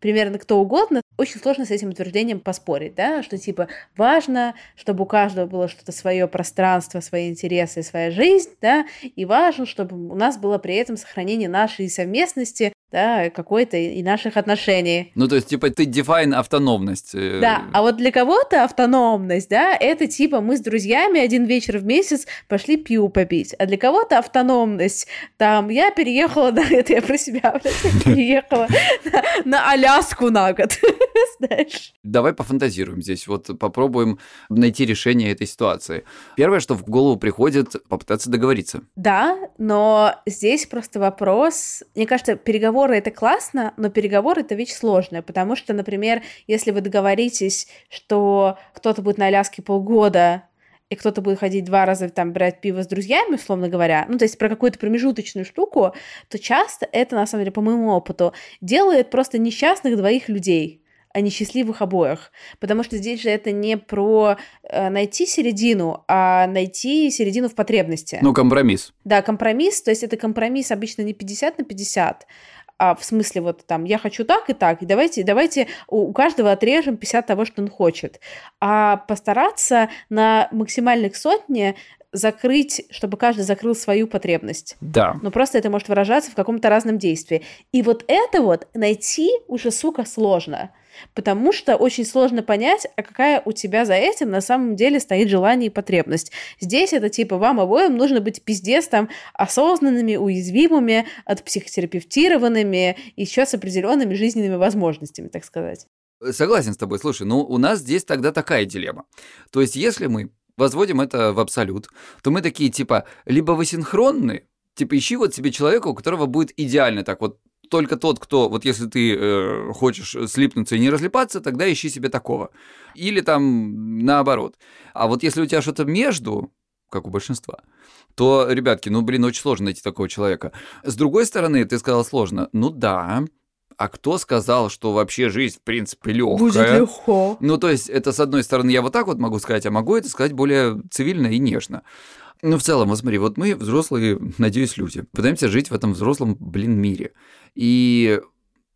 примерно кто угодно, очень сложно с этим утверждением поспорить, да, что типа важно, чтобы у каждого было что-то свое пространство, свои интересы, своя жизнь, да, и важно, чтобы у нас было при этом сохранение нашей совместности, да, какой-то и наших отношений. Ну, то есть, типа, ты define автономность. Да, а вот для кого-то автономность, да, это типа мы с друзьями один вечер в месяц пошли пиво попить, а для кого-то автономность, там, я переехала, да, это я про себя, блядь, переехала на Аляску на год, знаешь. Давай пофантазируем здесь, вот попробуем найти решение этой ситуации. Первое, что в голову приходит, попытаться договориться. Да, но здесь просто вопрос, мне кажется, переговоры — это классно, но переговоры — это вещь сложная, потому что, например, если вы договоритесь, что кто-то будет на Аляске полгода, и кто-то будет ходить 2 раза там брать пиво с друзьями, условно говоря, ну, то есть про какую-то промежуточную штуку, то часто это, на самом деле, по моему опыту, делает просто несчастных 2 людей, а не счастливых обоих. Потому что здесь же это не про найти середину, а найти середину в потребности. Ну, компромисс. Да, компромисс. То есть это компромисс обычно не 50/50, а в смысле вот там я хочу так и так, и давайте у каждого отрежем 50 того, что он хочет. А постараться на максимальных 100 закрыть, чтобы каждый закрыл свою потребность. Да. Но просто это может выражаться в каком-то разном действии. И вот это вот найти уже, сука, сложно. Потому что очень сложно понять, а какая у тебя за этим на самом деле стоит желание и потребность. Здесь это типа вам обоим нужно быть пиздец там осознанными, уязвимыми, отпсихотерапевтированными, еще с определенными жизненными возможностями, так сказать. Согласен с тобой. Слушай, ну у нас здесь тогда такая дилемма. То есть если мы возводим это в абсолют, то мы такие типа либо вы синхронны, типа ищи вот себе человека, у которого будет идеально так вот, только тот, кто, вот если ты хочешь слипнуться и не разлипаться, тогда ищи себе такого. Или там наоборот. А вот если у тебя что-то между, как у большинства, то, ребятки, очень сложно найти такого человека. С другой стороны, ты сказал сложно. Ну да, а кто сказал, что вообще жизнь, в принципе, легкая? Будет легко. Ну, то есть, это, с одной стороны, я вот так вот могу сказать, а могу это сказать более цивильно и нежно. Ну, в целом, вот смотри, вот мы, взрослые, надеюсь, люди, пытаемся жить в этом взрослом, мире. И...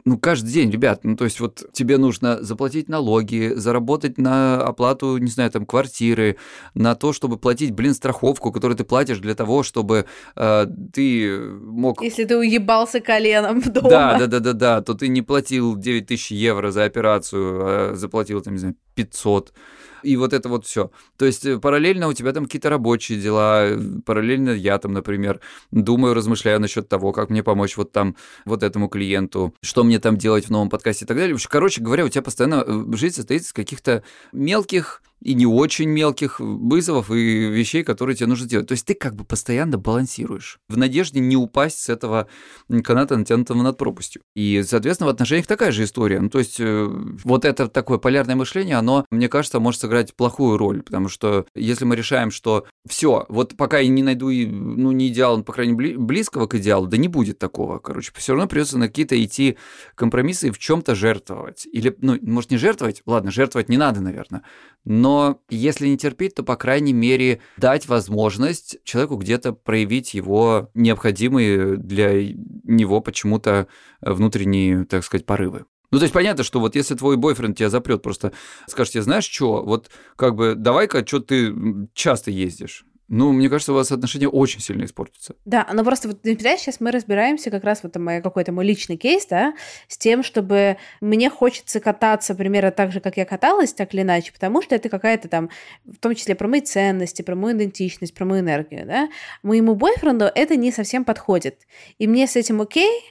Ну, каждый день, ребят, ну, то есть, вот тебе нужно заплатить налоги, заработать на оплату, не знаю, там, квартиры, на то, чтобы платить, страховку, которую ты платишь для того, чтобы ты мог... Если ты уебался коленом дома. Да, то ты не платил 9 тысяч евро за операцию, а заплатил, там, не знаю, 500. И вот это вот все. То есть параллельно у тебя там какие-то рабочие дела, параллельно я там, например, думаю, размышляю насчет того, как мне помочь вот там вот этому клиенту, что мне там делать в новом подкасте и так далее. Короче говоря, у тебя постоянно жизнь состоит из каких-то мелких и не очень мелких вызовов и вещей, которые тебе нужно делать. То есть ты как бы постоянно балансируешь в надежде не упасть с этого каната, натянутого над пропастью. И, соответственно, в отношениях такая же история. Ну, то есть вот это такое полярное мышление, оно, мне кажется, может сыграть плохую роль, потому что если мы решаем, что все, вот пока я не найду, ну, не идеал, по крайней мере, близкого к идеалу, да не будет такого, короче, все равно придется на какие-то идти компромиссы и в чем-то жертвовать. Или, ну, может, не жертвовать? Ладно, жертвовать не надо, наверное, но если не терпеть, то, по крайней мере, дать возможность человеку где-то проявить его необходимые для него почему-то внутренние, так сказать, порывы. Ну, то есть понятно, что вот если твой бойфренд тебя запрет, просто скажет тебе, знаешь, что, вот как бы давай-ка, что ты часто ездишь. Ну, мне кажется, у вас отношения очень сильно испортятся. Да, но просто, вот, понимаешь, сейчас мы разбираемся как раз вот какой-то мой личный кейс, да, с тем, чтобы мне хочется кататься примерно так же, как я каталась, так или иначе, потому что это какая-то там, в том числе, про мои ценности, про мою идентичность, про мою энергию, да. Моему бойфренду это не совсем подходит. И мне с этим окей,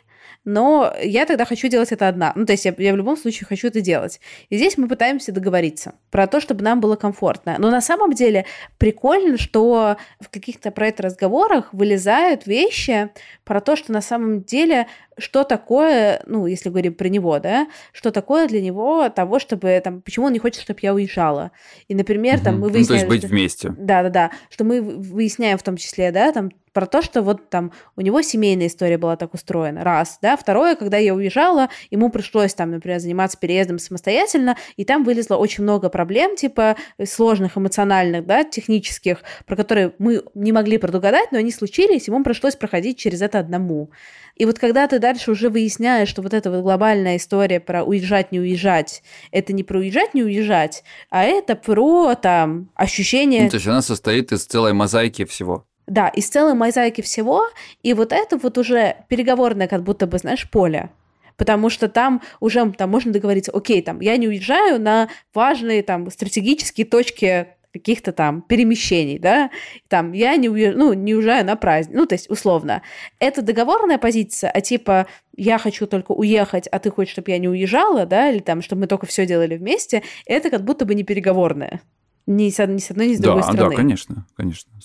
но я тогда хочу делать это одна. Ну, то есть я в любом случае хочу это делать. И здесь мы пытаемся договориться про то, чтобы нам было комфортно. Но на самом деле прикольно, что в каких-то про это разговорах вылезают вещи про то, что на самом деле, что такое, ну, если говорим про него, да, что такое для него того, чтобы, там, почему он не хочет, чтобы я уезжала. И, например, там, мы выясняем... Ну, то есть быть вместе. Да-да-да, что мы выясняем в том числе, да, там, про то, что вот там у него семейная история была так устроена, раз, да. Второе, когда я уезжала, ему пришлось там, например, заниматься переездом самостоятельно, и там вылезло очень много проблем, типа сложных, эмоциональных, да, технических, про которые мы не могли предугадать, но они случились, ему пришлось проходить через это одному. И вот когда ты дальше уже выясняешь, что вот эта вот глобальная история про уезжать-не уезжать, это не про уезжать-не уезжать, а это про там ощущение... Ну, то есть она состоит из целой мозаики всего. Да, из целой мозаики всего, и вот это вот уже переговорное, как будто бы, знаешь, поле. Потому что там уже там можно договориться, окей, там, я не уезжаю на важные там стратегические точки каких-то там перемещений, да, там, я не уезжаю, ну, не уезжаю на праздник, ну, то есть, условно. Это договорная позиция, а типа я хочу только уехать, а ты хочешь, чтобы я не уезжала, да, или там, чтобы мы только все делали вместе, это как будто бы не переговорное. Ни с одной, ни с другой стороны. Да, конечно,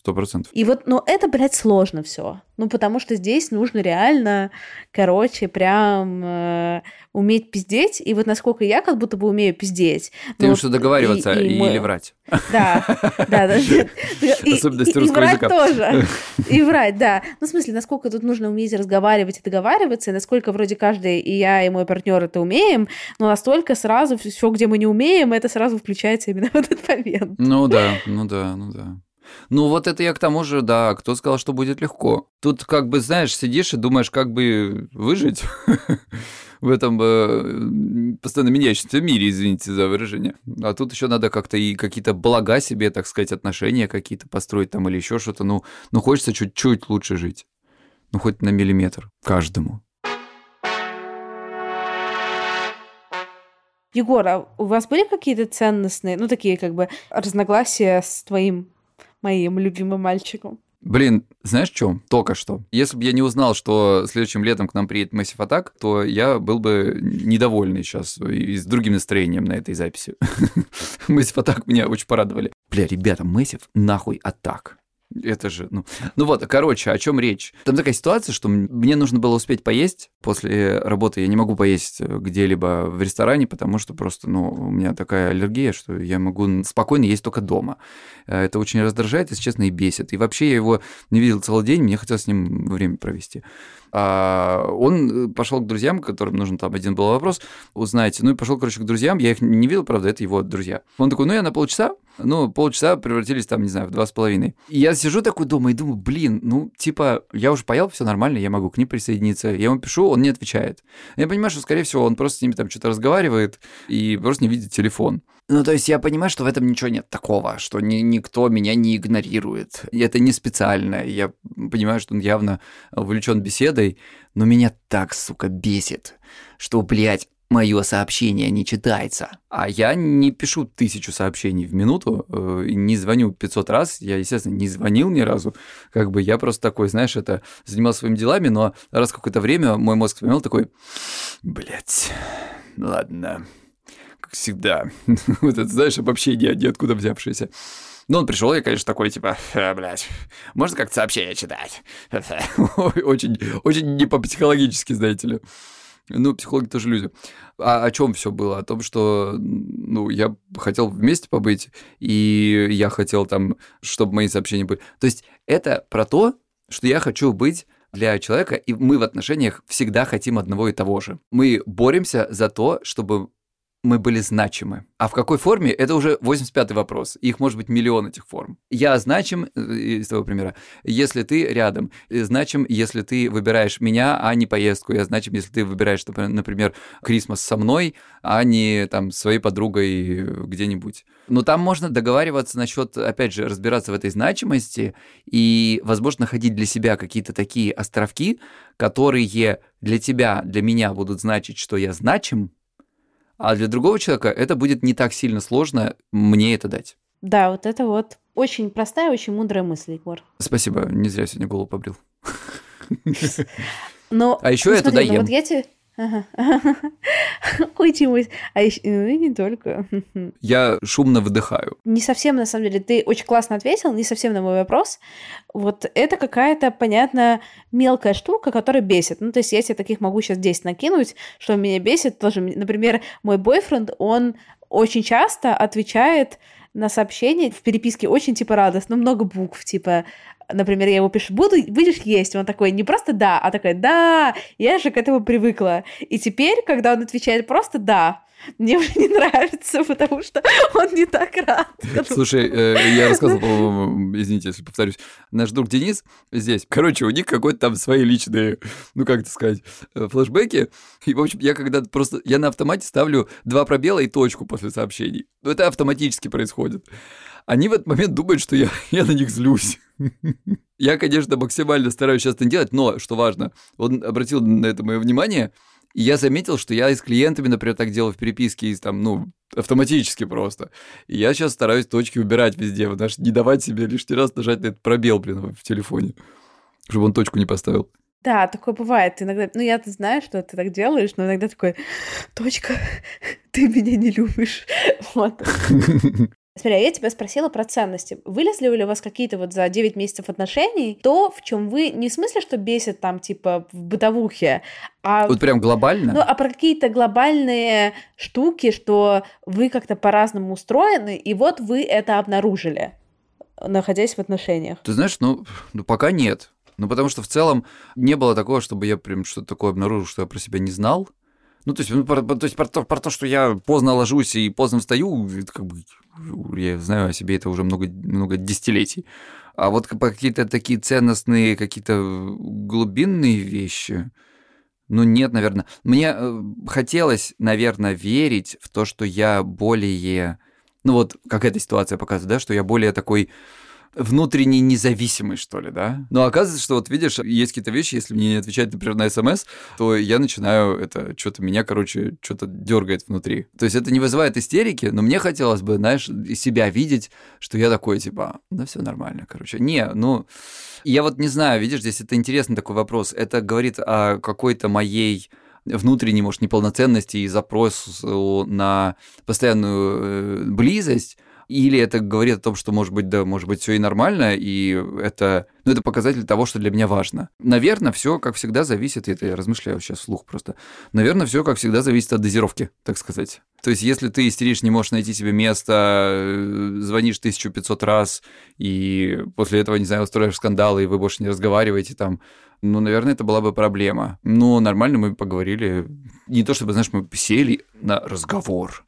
100%. И вот, ну, это, блядь, сложно все. Ну, потому что здесь нужно реально, короче, прям уметь пиздеть. И вот насколько я как будто бы умею пиздеть. Ты можешь договариваться или врать. Да. Особенность русского языка. И врать тоже. И врать, да. Ну, в смысле, насколько тут нужно уметь разговаривать и договариваться, и насколько вроде каждый, и я, и мой партнер это умеем, но настолько сразу все, где мы не умеем, это сразу включается именно в этот момент. Ну да. Ну, вот это я к тому же, да, кто сказал, что будет легко. Тут как бы, знаешь, сидишь и думаешь, как бы выжить в этом постоянно меняющемся мире, извините за выражение. А тут еще надо как-то и какие-то блага себе, так сказать, отношения какие-то построить там или еще что-то. Ну, хочется чуть-чуть лучше жить. Ну, хоть на миллиметр каждому. Егор, а у вас были какие-то ценностные, ну, такие как бы разногласия с твоим... моим любимым мальчиком. Блин, знаешь, в чем? Только что. Если бы я не узнал, что следующим летом к нам приедет Massive Attack, то я был бы недовольный сейчас и с другим настроением на этой записи. Massive Attack меня очень порадовали. Бля, ребята, Massive нахуй Attack. Это же, ну вот, короче, о чем речь? Там такая ситуация, что мне нужно было успеть поесть после работы. Я не могу поесть где-либо в ресторане, потому что просто, у меня такая аллергия, что я могу спокойно есть только дома. Это очень раздражает, если честно, и бесит. И вообще я его не видел целый день, мне хотелось с ним время провести. А он пошел к друзьям, которым нужен там один был вопрос, узнать. Ну и пошел, короче, к друзьям. Я их не видел, правда, это его друзья. Он такой, я на полчаса. Полчаса превратились там, не знаю, в 2,5. И я сижу такой дома и думаю, я уже поел, все нормально, я могу к ним присоединиться. Я ему пишу, он не отвечает. Я понимаю, что, скорее всего, он просто с ними там что-то разговаривает и просто не видит телефон. То есть я понимаю, что в этом ничего нет такого, что никто меня не игнорирует. И это не специально. Я понимаю, что он явно увлечен беседой, но меня так, сука, бесит, что, блядь, мое сообщение не читается. А я не пишу 1000 сообщений в минуту, не звоню 500 раз. Я, естественно, не звонил ни разу. Я просто такой, занимался своими делами, но раз в какое-то время мой мозг вспоминал такой, блядь, ладно, как всегда. Вот это, обобщение ниоткуда взявшееся. Он пришел, я, конечно, такой, блядь, можно как-то сообщение читать? Очень, очень не по-психологически, знаете ли. Психологи тоже люди. А о чем все было? О том, что я хотел вместе побыть, и я хотел там, чтобы мои сообщения были. То есть это про то, что я хочу быть для человека, и мы в отношениях всегда хотим одного и того же. Мы боремся за то, чтобы мы были значимы. А в какой форме? Это уже 85-й вопрос. Их может быть миллион этих форм. Я значим, из того примера, если ты рядом. Значим, если ты выбираешь меня, а не поездку. Я значим, если ты выбираешь, например, Крисмас со мной, а не там своей подругой где-нибудь. Но там можно договариваться насчет, опять же, разбираться в этой значимости и, возможно, находить для себя какие-то такие островки, которые для тебя, для меня будут значить, что я значим, а для другого человека это будет не так сильно сложно мне это дать. Да, это очень простая, очень мудрая мысль, Егор. Спасибо, не зря сегодня голову побрил. А еще я туда ем. А еще не только. Я шумно выдыхаю. Не совсем, на самом деле, ты очень классно ответил, не совсем на мой вопрос. Это какая-то, понятно, мелкая штука, которая бесит. То есть я тебе таких могу сейчас 10 накинуть, что меня бесит тоже. Например, мой бойфренд, он очень часто отвечает на сообщения в переписке очень, радостно, много букв, например, я ему пишу, будешь есть? Он такой, не просто да, а такой, да, я же к этому привыкла. И теперь, когда он отвечает просто да, мне уже не нравится, потому что он не так рад. Слушай, я рассказывал, по-моему, извините, если повторюсь, наш друг Денис здесь. У них какой-то там свои личные, флешбеки. И, в общем, я когда-то просто, я на автомате ставлю 2 пробела и точку после сообщений. Это автоматически происходит. Они в этот момент думают, что я на них злюсь. Я, конечно, максимально стараюсь сейчас это не делать, но, что важно, он обратил на это мое внимание, и я заметил, что я и с клиентами, например, так делаю в переписке, и автоматически просто. И я сейчас стараюсь точки убирать везде, не давать себе лишний раз нажать на этот пробел, в телефоне, чтобы он точку не поставил. Да, такое бывает. Иногда, я-то знаю, что ты так делаешь, но иногда такое, точка, ты меня не любишь. Смотри, я тебя спросила про ценности. Вылезли ли у вас какие-то за 9 месяцев отношений то, в чем вы не в смысле, что бесит там в бытовухе, а... прям глобально? А про какие-то глобальные штуки, что вы как-то по-разному устроены, и вы это обнаружили, находясь в отношениях. Ты знаешь, пока нет. Потому что в целом не было такого, чтобы я прям что-то такое обнаружил, что я про себя не знал. Про то, что я поздно ложусь и поздно встаю, я знаю о себе это уже много десятилетий. А по какие-то такие ценностные, какие-то глубинные вещи, нет, наверное. Мне хотелось, наверное, верить в то, что я более... как эта ситуация показывает, да, что я более такой... внутренне независимый, что ли, да? Но оказывается, что видишь, есть какие-то вещи, если мне не отвечать, например, на СМС, то я начинаю что-то дергает внутри. То есть это не вызывает истерики, но мне хотелось бы, себя видеть, что я такой, все нормально, Не, я не знаю, видишь, здесь это интересный такой вопрос. Это говорит о какой-то моей внутренней, может, неполноценности и запросу на постоянную близость, Или это говорит о том, что, может быть, да, может быть, все и нормально, и это... Но это показатель того, что для меня важно. Наверное, все, как всегда, зависит, это я размышляю сейчас вслух просто, наверное, все, как всегда, зависит от дозировки, так сказать. То есть, если ты истеришь, не можешь найти себе место, звонишь 1500 раз, и после этого, не знаю, устроишь скандал, и вы больше не разговариваете там, ну, наверное, это была бы проблема. Но нормально мы поговорили. Не то чтобы, знаешь, мы сели на разговор.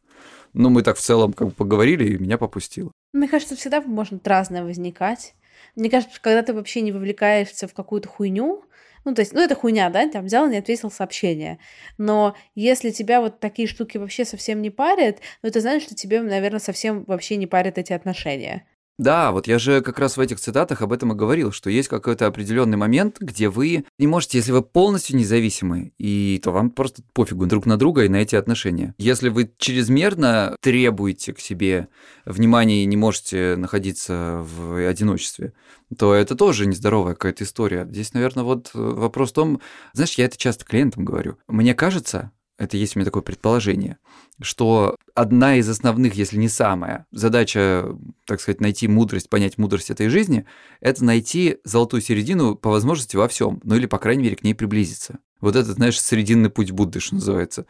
Но мы так в целом как бы поговорили, и меня попустило. Мне кажется, всегда может разное возникать. Мне кажется, когда ты вообще не вовлекаешься в какую-то хуйню, ну, то есть, ну, это хуйня, да, там взял и не ответил сообщение. Но если тебя вот такие штуки вообще совсем не парят, ну, это значит, что тебе, наверное, совсем вообще не парят эти отношения. Да, вот я же как раз в этих цитатах об этом и говорил, что есть какой-то определенный момент, где вы не можете, если вы полностью независимы, и то вам просто пофигу друг на друга и на эти отношения. Если вы чрезмерно требуете к себе внимания и не можете находиться в одиночестве, то это тоже нездоровая какая-то история. Здесь, наверное, вот вопрос в том, знаешь, я это часто клиентам говорю, мне кажется... Это есть у меня такое предположение, что одна из основных, если не самая, задача, так сказать, найти мудрость, понять мудрость этой жизни, это найти золотую середину по возможности во всем, ну или, по крайней мере, к ней приблизиться. Вот этот, знаешь, срединный путь Будды, что называется.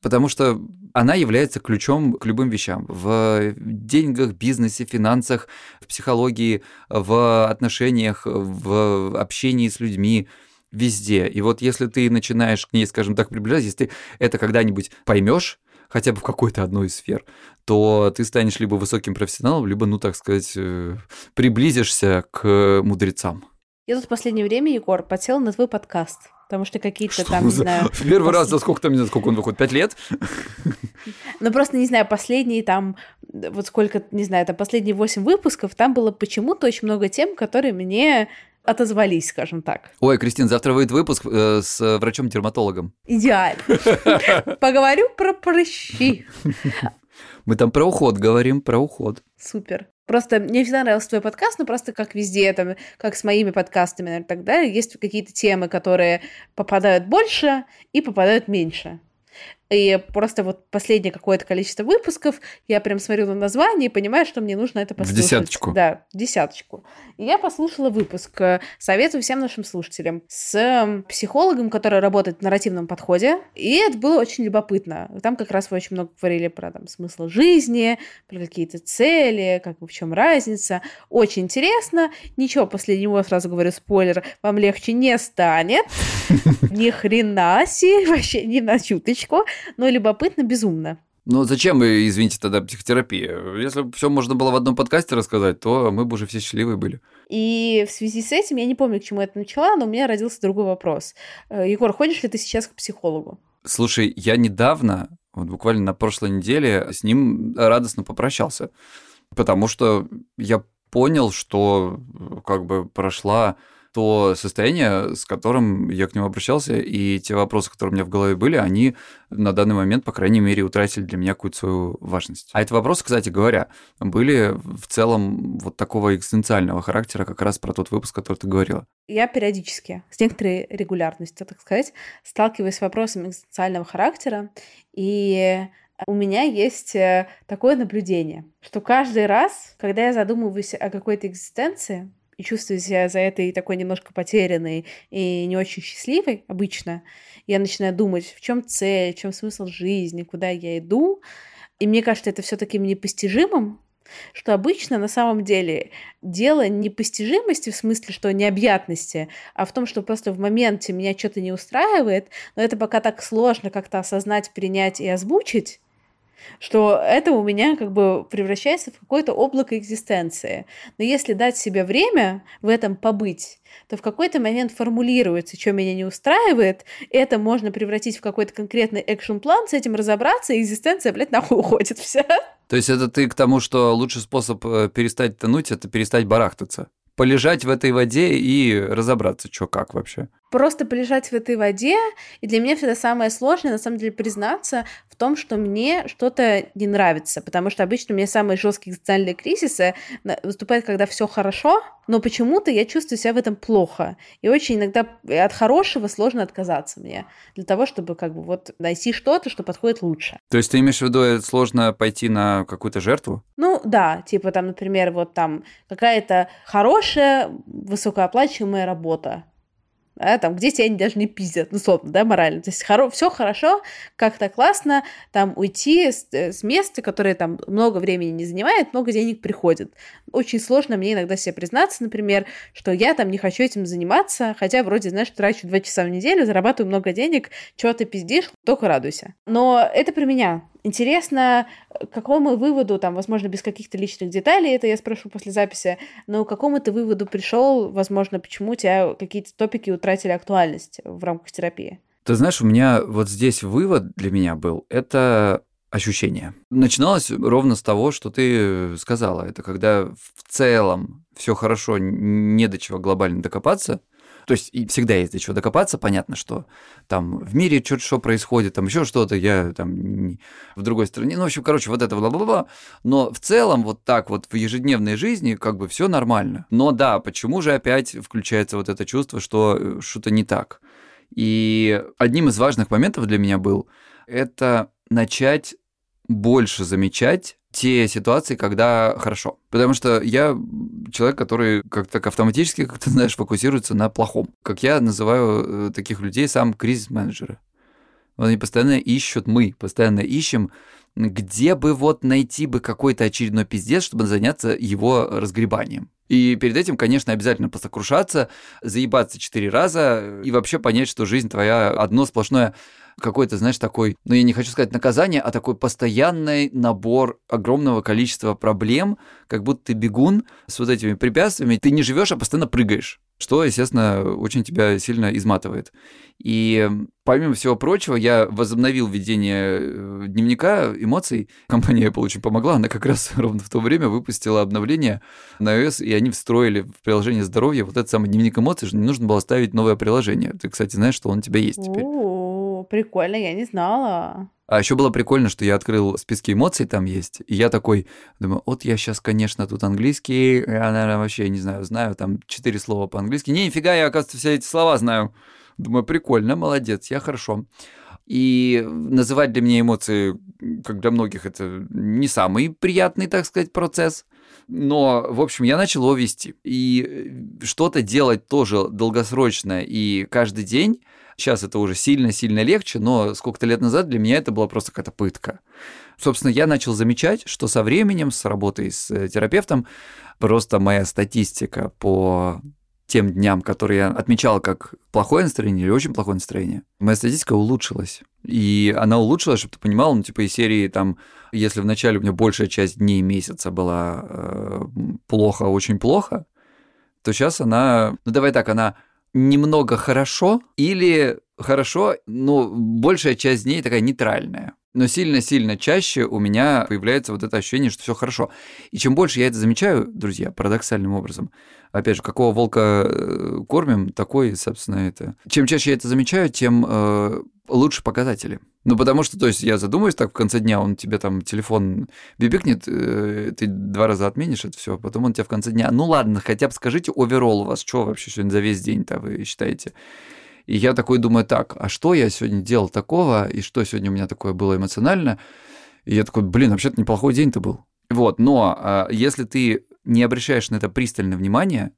Потому что она является ключом к любым вещам. В деньгах, бизнесе, финансах, в психологии, в отношениях, в общении с людьми. Везде. И вот если ты начинаешь к ней, скажем так, приближаться, если ты это когда-нибудь поймешь, хотя бы в какой-то одной из сфер, то ты станешь либо высоким профессионалом, либо, ну, так сказать, приблизишься к мудрецам. Я тут в последнее время, Егор, подсела на твой подкаст, потому что какие-то что там, не знаю... В первый раз за сколько там, не знаю, сколько он выходит, 5 лет? Ну, просто, не знаю, последние там, вот сколько, не знаю, там последние 8 выпусков, там было почему-то очень много тем, которые мне... отозвались, скажем так. Ой, Кристин, завтра выйдет выпуск с врачом-дерматологом. Идеально. Поговорю про прыщи. Мы там про уход говорим, про уход. Супер. Просто мне всегда нравился твой подкаст, но просто как везде, там, как с моими подкастами, наверное, так далее, есть какие-то темы, которые попадают больше и попадают меньше. И просто вот последнее какое-то количество выпусков я прям смотрю на название и понимаю, что мне нужно это послушать. В десяточку. Да, в десяточку. И я послушала выпуск, советую всем нашим слушателям, с психологом, который работает в нарративном подходе. И это было очень любопытно. Там как раз вы очень много говорили про там, смысл жизни, про какие-то цели, как бы в чем разница. Очень интересно. Ничего, после него, сразу говорю, спойлер, вам легче не станет. Ни хрена себе, вообще ни на чуточку. Но любопытно, безумно. Ну, зачем, извините, тогда психотерапия? Если бы все можно было в одном подкасте рассказать, то мы бы уже все счастливы были. И в связи с этим, я не помню, к чему это начала, но у меня родился другой вопрос. Егор, ходишь ли ты сейчас к психологу? Слушай, я недавно, вот буквально на прошлой неделе, с ним радостно попрощался. Потому что я понял, что как бы прошла... то состояние, с которым я к нему обращался, и те вопросы, которые у меня в голове были, они на данный момент, по крайней мере, утратили для меня какую-то свою важность. А эти вопросы, кстати говоря, были в целом вот такого экзистенциального характера, как раз про тот выпуск, который ты говорила. Я периодически, с некоторой регулярностью, так сказать, сталкиваюсь с вопросами экзистенциального характера, и у меня есть такое наблюдение, что каждый раз, когда я задумываюсь о какой-то экзистенции, и чувствую себя за это и такой немножко потерянной и не очень счастливой обычно, я начинаю думать, в чем цель, в чем смысл жизни, куда я иду. И мне кажется, это все таким непостижимым, что обычно на самом деле дело непостижимости, в смысле, что необъятности, а в том, что просто в моменте меня что-то не устраивает, но это пока так сложно как-то осознать, принять и озвучить, что это у меня как бы превращается в какое-то облако экзистенции. Но если дать себе время в этом побыть, то в какой-то момент формулируется, что меня не устраивает, это можно превратить в какой-то конкретный экшн-план, с этим разобраться, и экзистенция, блядь, нахуй уходит вся. То есть это ты к тому, что лучший способ перестать тонуть – это перестать барахтаться. Полежать в этой воде и разобраться, что как вообще. просто полежать в этой воде, и для меня всегда самое сложное, на самом деле, признаться в том, что мне что-то не нравится, потому что обычно у меня самые жесткие социальные кризисы выступают, когда все хорошо, но почему-то я чувствую себя в этом плохо, и очень иногда от хорошего сложно отказаться мне, для того, чтобы как бы вот найти что-то, что подходит лучше. То есть ты имеешь в виду, сложно пойти на какую-то жертву? Ну да, типа там, например, вот там какая-то хорошая, высокооплачиваемая работа, да, там, где тебя даже не пиздят, ну, собственно, да, морально. То есть все хорошо, как-то классно, там, уйти с места, которое там много времени не занимает, много денег приходит. Очень сложно мне иногда себе признаться, например, что я там не хочу этим заниматься, хотя вроде, знаешь, трачу 2 часа в неделю, зарабатываю много денег, чего ты пиздишь, только радуйся. Но это про меня. Интересно, к какому выводу, там, возможно, без каких-то личных деталей, это я спрошу после записи, но к какому ты выводу пришел, возможно, почему у тебя какие-то топики утратили актуальность в рамках терапии? Ты знаешь, у меня вот здесь вывод для меня был, это ощущение. Начиналось ровно с того, что ты сказала. Это когда в целом все хорошо, не до чего глобально докопаться. То есть всегда есть до чего докопаться, понятно, что там в мире что-то что происходит, там еще что-то, я там в другой стране, ну, в общем, короче, вот это бла-бла-бла, но в целом вот так вот в ежедневной жизни как бы все нормально. Но да, почему же опять включается вот это чувство, что что-то не так? И одним из важных моментов для меня был это начать больше замечать те ситуации, когда хорошо. Потому что я человек, который как-то автоматически, как ты знаешь, фокусируется на плохом. Как я называю таких людей сам кризис-менеджеры. Они постоянно ищут, мы постоянно ищем, где бы вот найти бы какой-то очередной пиздец, чтобы заняться его разгребанием. И перед этим, конечно, обязательно посокрушаться, заебаться 4 раза и вообще понять, что жизнь твоя одно сплошное какой-то, знаешь, такой, ну, я не хочу сказать наказание, а такой постоянный набор огромного количества проблем, как будто ты бегун с вот этими препятствиями. Ты не живешь, а постоянно прыгаешь, что, естественно, очень тебя сильно изматывает. И помимо всего прочего, я возобновил ведение дневника эмоций. Компания Apple очень помогла, она как раз ровно в то время выпустила обновление на iOS, и они встроили в приложение здоровья вот этот самый дневник эмоций, что не нужно было ставить новое приложение. Ты, кстати, знаешь, что он у тебя есть теперь. Прикольно, я не знала. А еще было прикольно, что я открыл списки эмоций, там есть, и я такой думаю, вот я сейчас, конечно, тут английский, я, наверное, вообще не знаю, там 4 слова по-английски. Не, нифига, я, оказывается, все эти слова знаю. Думаю, прикольно, молодец, я хорошо. И называть для меня эмоции, как для многих, это не самый приятный, так сказать, процесс. Но, в общем, я начал его вести. И что-то делать тоже долгосрочно и каждый день. Сейчас это уже сильно-сильно легче, но сколько-то лет назад для меня это была просто какая-то пытка. Собственно, я начал замечать, что со временем, с работой с терапевтом, просто моя статистика по тем дням, которые я отмечал как плохое настроение или очень плохое настроение, моя статистика улучшилась. И она улучшилась, чтобы ты понимал, ну, типа из серии, там, если вначале у меня большая часть дней месяца была плохо, очень плохо, то сейчас она, ну, давай так, она немного хорошо или хорошо, но большая часть дней такая нейтральная. Но сильно-сильно чаще у меня появляется вот это ощущение, что все хорошо. И чем больше я это замечаю, друзья, парадоксальным образом, опять же, какого волка кормим, такой, собственно, это. Чем чаще я это замечаю, тем лучше показатели. Ну, потому что, то есть, я задумаюсь, так в конце дня он тебе там телефон бибикнет, ты 2 раза отменишь это все, потом он тебе в конце дня, ну ладно, хотя бы скажите, оверолл у вас, что вообще сегодня за весь день-то вы считаете? И я такой думаю, так, а что я сегодня делал такого, и что сегодня у меня такое было эмоционально? И я такой, блин, вообще-то неплохой день-то был. Вот, но если ты не обращаешь на это пристальное внимание,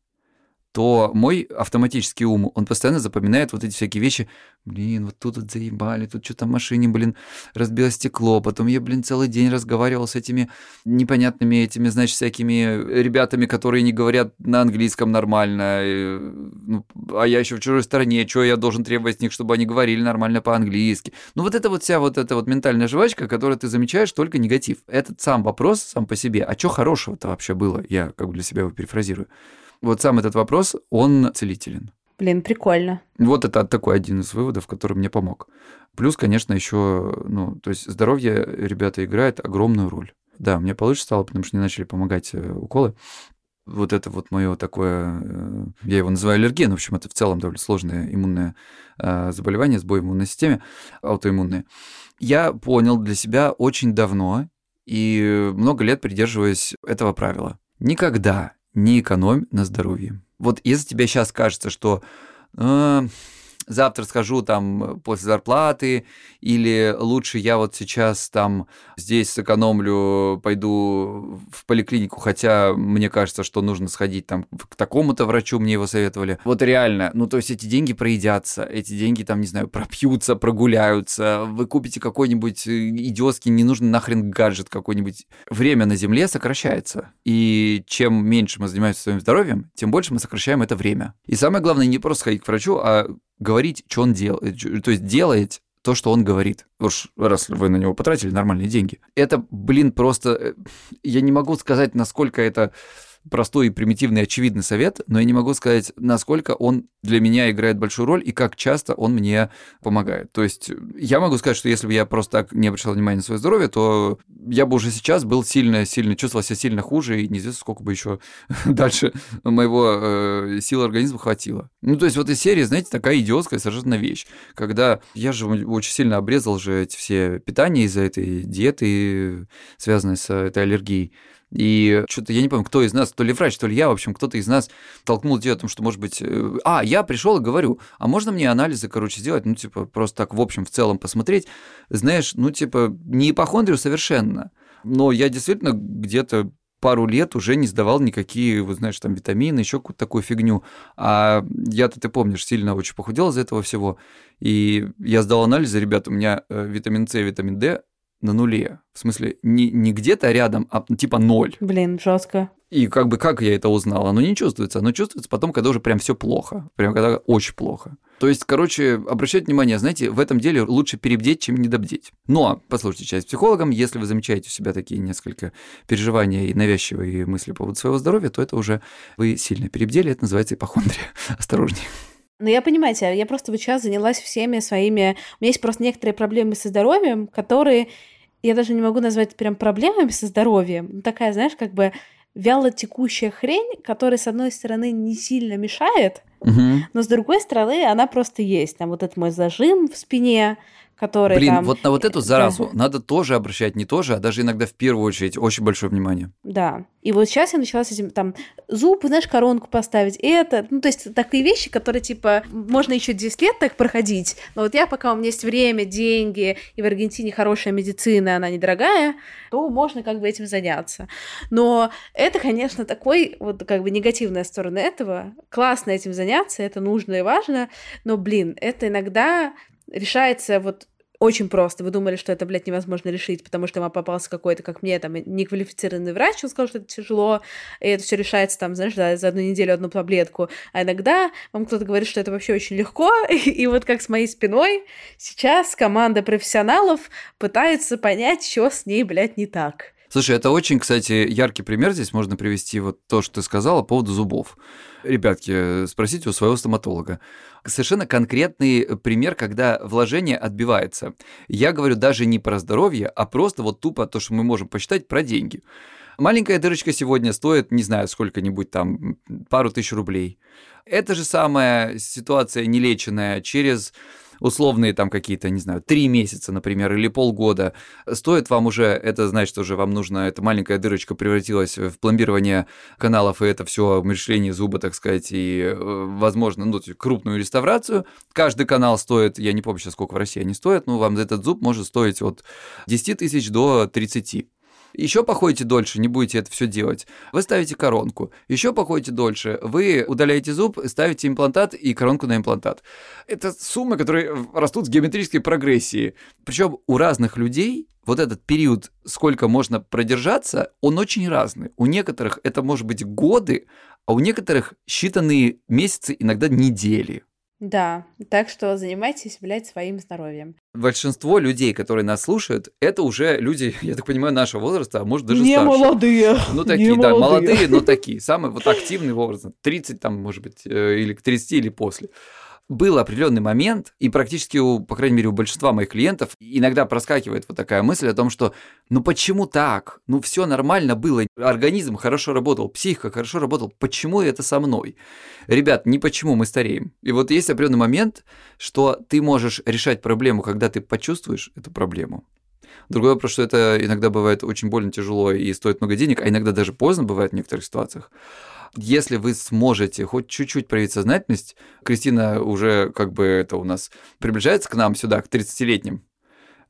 то мой автоматический ум, он постоянно запоминает вот эти всякие вещи. Блин, вот тут вот заебали, тут что-то в машине, блин, разбило стекло. Потом я, блин, целый день разговаривал с этими непонятными этими, значит, всякими ребятами, которые не говорят на английском нормально. Ну, а я еще в чужой стране, что я должен требовать с них, чтобы они говорили нормально по-английски. Ну, вот это вот вся вот эта вот ментальная жвачка, которую ты замечаешь, только негатив. Этот сам вопрос сам по себе. А что хорошего-то вообще было? Я как бы для себя его перефразирую. Вот сам этот вопрос, он целителен. Блин, прикольно. Вот это такой один из выводов, который мне помог. Плюс, конечно, еще, ну, то есть здоровье, ребята, играет огромную роль. Да, мне получше стало, потому что мне начали помогать уколы. Вот это вот мое такое, я его называю аллергией, но, в общем, это в целом довольно сложное иммунное заболевание, сбой в иммунной системе, аутоиммунные. Я понял для себя очень давно и много лет придерживаюсь этого правила. Никогда не экономь на здоровье. Вот если тебе сейчас кажется, что завтра схожу там после зарплаты, или лучше я вот сейчас там здесь сэкономлю, пойду в поликлинику, хотя мне кажется, что нужно сходить там к такому-то врачу, мне его советовали. Вот реально, ну то есть эти деньги проедятся, эти деньги там, не знаю, пропьются, прогуляются, вы купите какой-нибудь идиотский, не нужен нахрен гаджет какой-нибудь. Время на земле сокращается, и чем меньше мы занимаемся своим здоровьем, тем больше мы сокращаем это время. И самое главное, не просто ходить к врачу, а говорить, что он делает, то есть делать то, что он говорит. Уж раз вы на него потратили нормальные деньги. Это, блин, просто... Я не могу сказать, насколько это простой и примитивный, очевидный совет, но я не могу сказать, насколько он для меня играет большую роль и как часто он мне помогает. То есть я могу сказать, что если бы я просто так не обращал внимания на свое здоровье, то я бы уже сейчас был сильно, чувствовал себя сильно хуже, и неизвестно, сколько бы еще дальше моего силы организма хватило. Ну, то есть вот из серии, знаете, такая идиотская совершенно вещь, когда я же очень сильно обрезал же эти все питания из-за этой диеты, связанной с этой аллергией. И что-то я не помню, кто из нас, то ли врач, то ли я, в общем, кто-то из нас толкнул идею о том, что, может быть... Я пришел и говорю, а можно мне анализы, сделать, просто так, в общем, в целом посмотреть? Знаешь, не ипохондрию совершенно, но я действительно где-то пару лет уже не сдавал никакие, витамины, еще какую-то такую фигню. А я-то, ты помнишь, сильно очень похудел из-за этого всего. И я сдал анализы, ребята, у меня витамин С и витамин Д на нуле. В смысле, не где-то рядом, а типа ноль. Блин, жестко. И как я это узнал? Оно не чувствуется. Оно чувствуется потом, когда уже прям все плохо. Прям когда очень плохо. То есть, обращать внимание, знаете, в этом деле лучше перебдеть, чем недобдеть. Но, послушайте чай с психологом, если вы замечаете у себя такие несколько переживания и навязчивые мысли по поводу своего здоровья, то это уже вы сильно перебдели, это называется ипохондрия. Осторожнее. Но я понимаю тебя, я просто вот сейчас занялась всеми своими... У меня есть просто некоторые проблемы со здоровьем, которые... Я даже не могу назвать прям проблемами со здоровьем. Такая, знаешь, вялотекущая хрень, которая, с одной стороны, не сильно мешает, но, с другой стороны, она просто есть. Там вот этот мой зажим в спине, который... Блин, там... вот на вот эту заразу надо тоже обращать, не тоже, а даже иногда в первую очередь очень большое внимание. Да. И вот сейчас я начала с этим, зуб, коронку поставить, это. Ну, то есть такие вещи, которые, можно еще 10 лет так проходить, но вот я, пока у меня есть время, деньги, и в Аргентине хорошая медицина, она недорогая, то можно этим заняться. Но это, конечно, такой, негативная сторона этого. Классно этим заняться, это нужно и важно, но, блин, это иногда... решается очень просто. Вы думали, что это, невозможно решить, потому что вам попался какой-то, как мне, неквалифицированный врач, он сказал, что это тяжело, и это все решается, за одну неделю одну таблетку. А иногда вам кто-то говорит, что это вообще очень легко, и вот как с моей спиной сейчас команда профессионалов пытается понять, что с ней, не так. Слушай, это очень, кстати, яркий пример. Здесь можно привести то, что ты сказала по поводу зубов. Ребятки, спросите у своего стоматолога. Совершенно конкретный пример, когда вложение отбивается. Я говорю даже не про здоровье, а просто тупо то, что мы можем посчитать, про деньги. Маленькая дырочка сегодня стоит, не знаю, сколько-нибудь пару тысяч рублей. Это же самая ситуация нелеченная через... условные 3 месяца, например, или полгода, стоит вам уже, это значит, уже вам нужно, эта маленькая дырочка превратилась в пломбирование каналов, и это все умерщвление зуба, и, возможно, крупную реставрацию. Каждый канал стоит, я не помню сейчас, сколько в России они стоят, но вам этот зуб может стоить от 10 тысяч до 30. Еще походите дольше, не будете это все делать. Вы ставите коронку. Еще походите дольше, вы удаляете зуб, ставите имплантат и коронку на имплантат. Это суммы, которые растут с геометрической прогрессией. Причем у разных людей этот период, сколько можно продержаться, он очень разный. У некоторых это может быть годы, а у некоторых считанные месяцы, иногда недели. Да, так что занимайтесь, своим здоровьем. Большинство людей, которые нас слушают, это уже люди, я так понимаю, нашего возраста, а может даже не старше. Молодые. Ну, такие, да, молодые, но такие. Самый активный возраст, 30, может быть, или к 30, или после. был определенный момент, и практически, по крайней мере, у большинства моих клиентов иногда проскакивает вот такая мысль о том, что ну почему так? Ну все нормально было, организм хорошо работал, психика хорошо работала, почему это со мной? Ребят, не почему, мы стареем. И вот есть определенный момент, что ты можешь решать проблему, когда ты почувствуешь эту проблему. Другой вопрос, что это иногда бывает очень больно, тяжело и стоит много денег, а иногда даже поздно бывает в некоторых ситуациях. Если вы сможете хоть чуть-чуть проявить сознательность, Кристина уже как бы это у нас приближается к нам сюда, к 30-летним,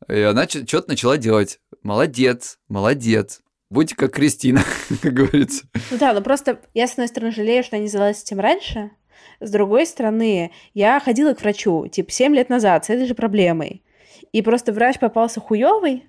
и она что-то начала делать. Молодец, молодец. Будьте как Кристина, как говорится. Ну да, но просто я, с одной стороны, жалею, что я не занялась этим раньше. С другой стороны, я ходила к врачу, 7 лет назад с этой же проблемой. И просто врач попался хуёвый.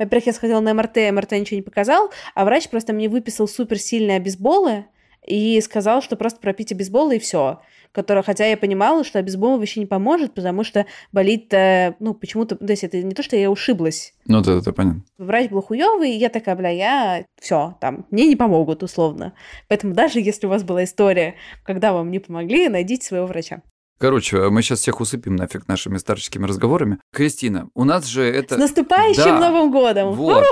Во-первых, я сходила на МРТ ничего не показал, а врач просто мне выписал суперсильные обезболы и сказал, что просто пропейте обезболы и все. Хотя я понимала, что обезбол вообще не поможет, потому что болит, ну, почему-то... То есть это не то, что я ушиблась. Ну, да, это понятно. Врач был хуёвый, и я такая, все, там, мне не помогут, условно. Поэтому даже если у вас была история, когда вам не помогли, найдите своего врача. Короче, мы сейчас всех усыпим нафиг нашими старческими разговорами. Кристина, у нас же это... С наступающим Новым годом! Вот.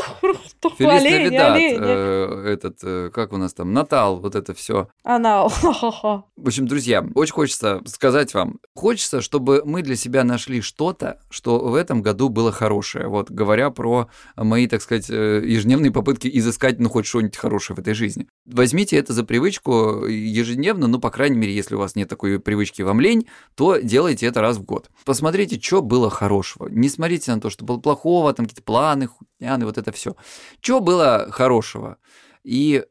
Фелис Навидад, как у нас там, Натал, вот это все. Анал. В общем, друзья, очень хочется сказать вам, хочется, чтобы мы для себя нашли что-то, что в этом году было хорошее. Вот, говоря про мои, так сказать, ежедневные попытки изыскать, хоть что-нибудь хорошее в этой жизни. Возьмите это за привычку ежедневно, по крайней мере, если у вас нет такой привычки, вам лень, то делайте это раз в год. Посмотрите, что было хорошего. Не смотрите на то, что было плохого, там какие-то планы, вот это все. Что было хорошего? И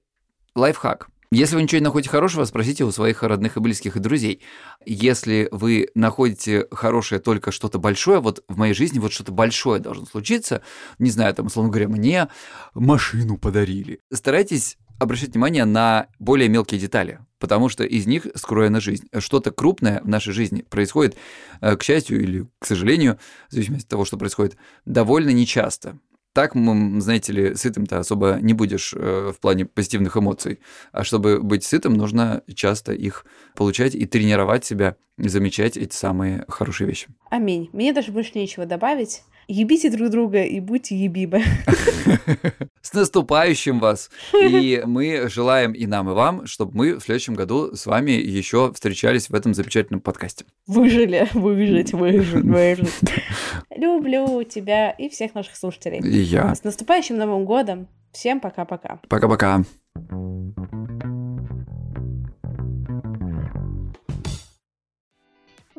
лайфхак. Если вы ничего не находите хорошего, спросите у своих родных и близких и друзей. Если вы находите хорошее только что-то большое, вот в моей жизни вот что-то большое должно случиться, не знаю, там, условно говоря, мне машину подарили. Старайтесь обращать внимание на более мелкие детали, потому что из них скроена жизнь. Что-то крупное в нашей жизни происходит, к счастью или к сожалению, в зависимости от того, что происходит, довольно нечасто. Так, знаете ли, сытым-то особо не будешь в плане позитивных эмоций. А чтобы быть сытым, нужно часто их получать и тренировать себя, замечать эти самые хорошие вещи. Аминь. Мне даже больше нечего добавить. Ебите друг друга и будьте ебибы. С наступающим вас! И мы желаем и нам, и вам, чтобы мы в следующем году с вами еще встречались в этом замечательном подкасте. Выжили, выжить. Люблю тебя и всех наших слушателей. И я. С наступающим Новым годом! Всем пока-пока. Пока-пока.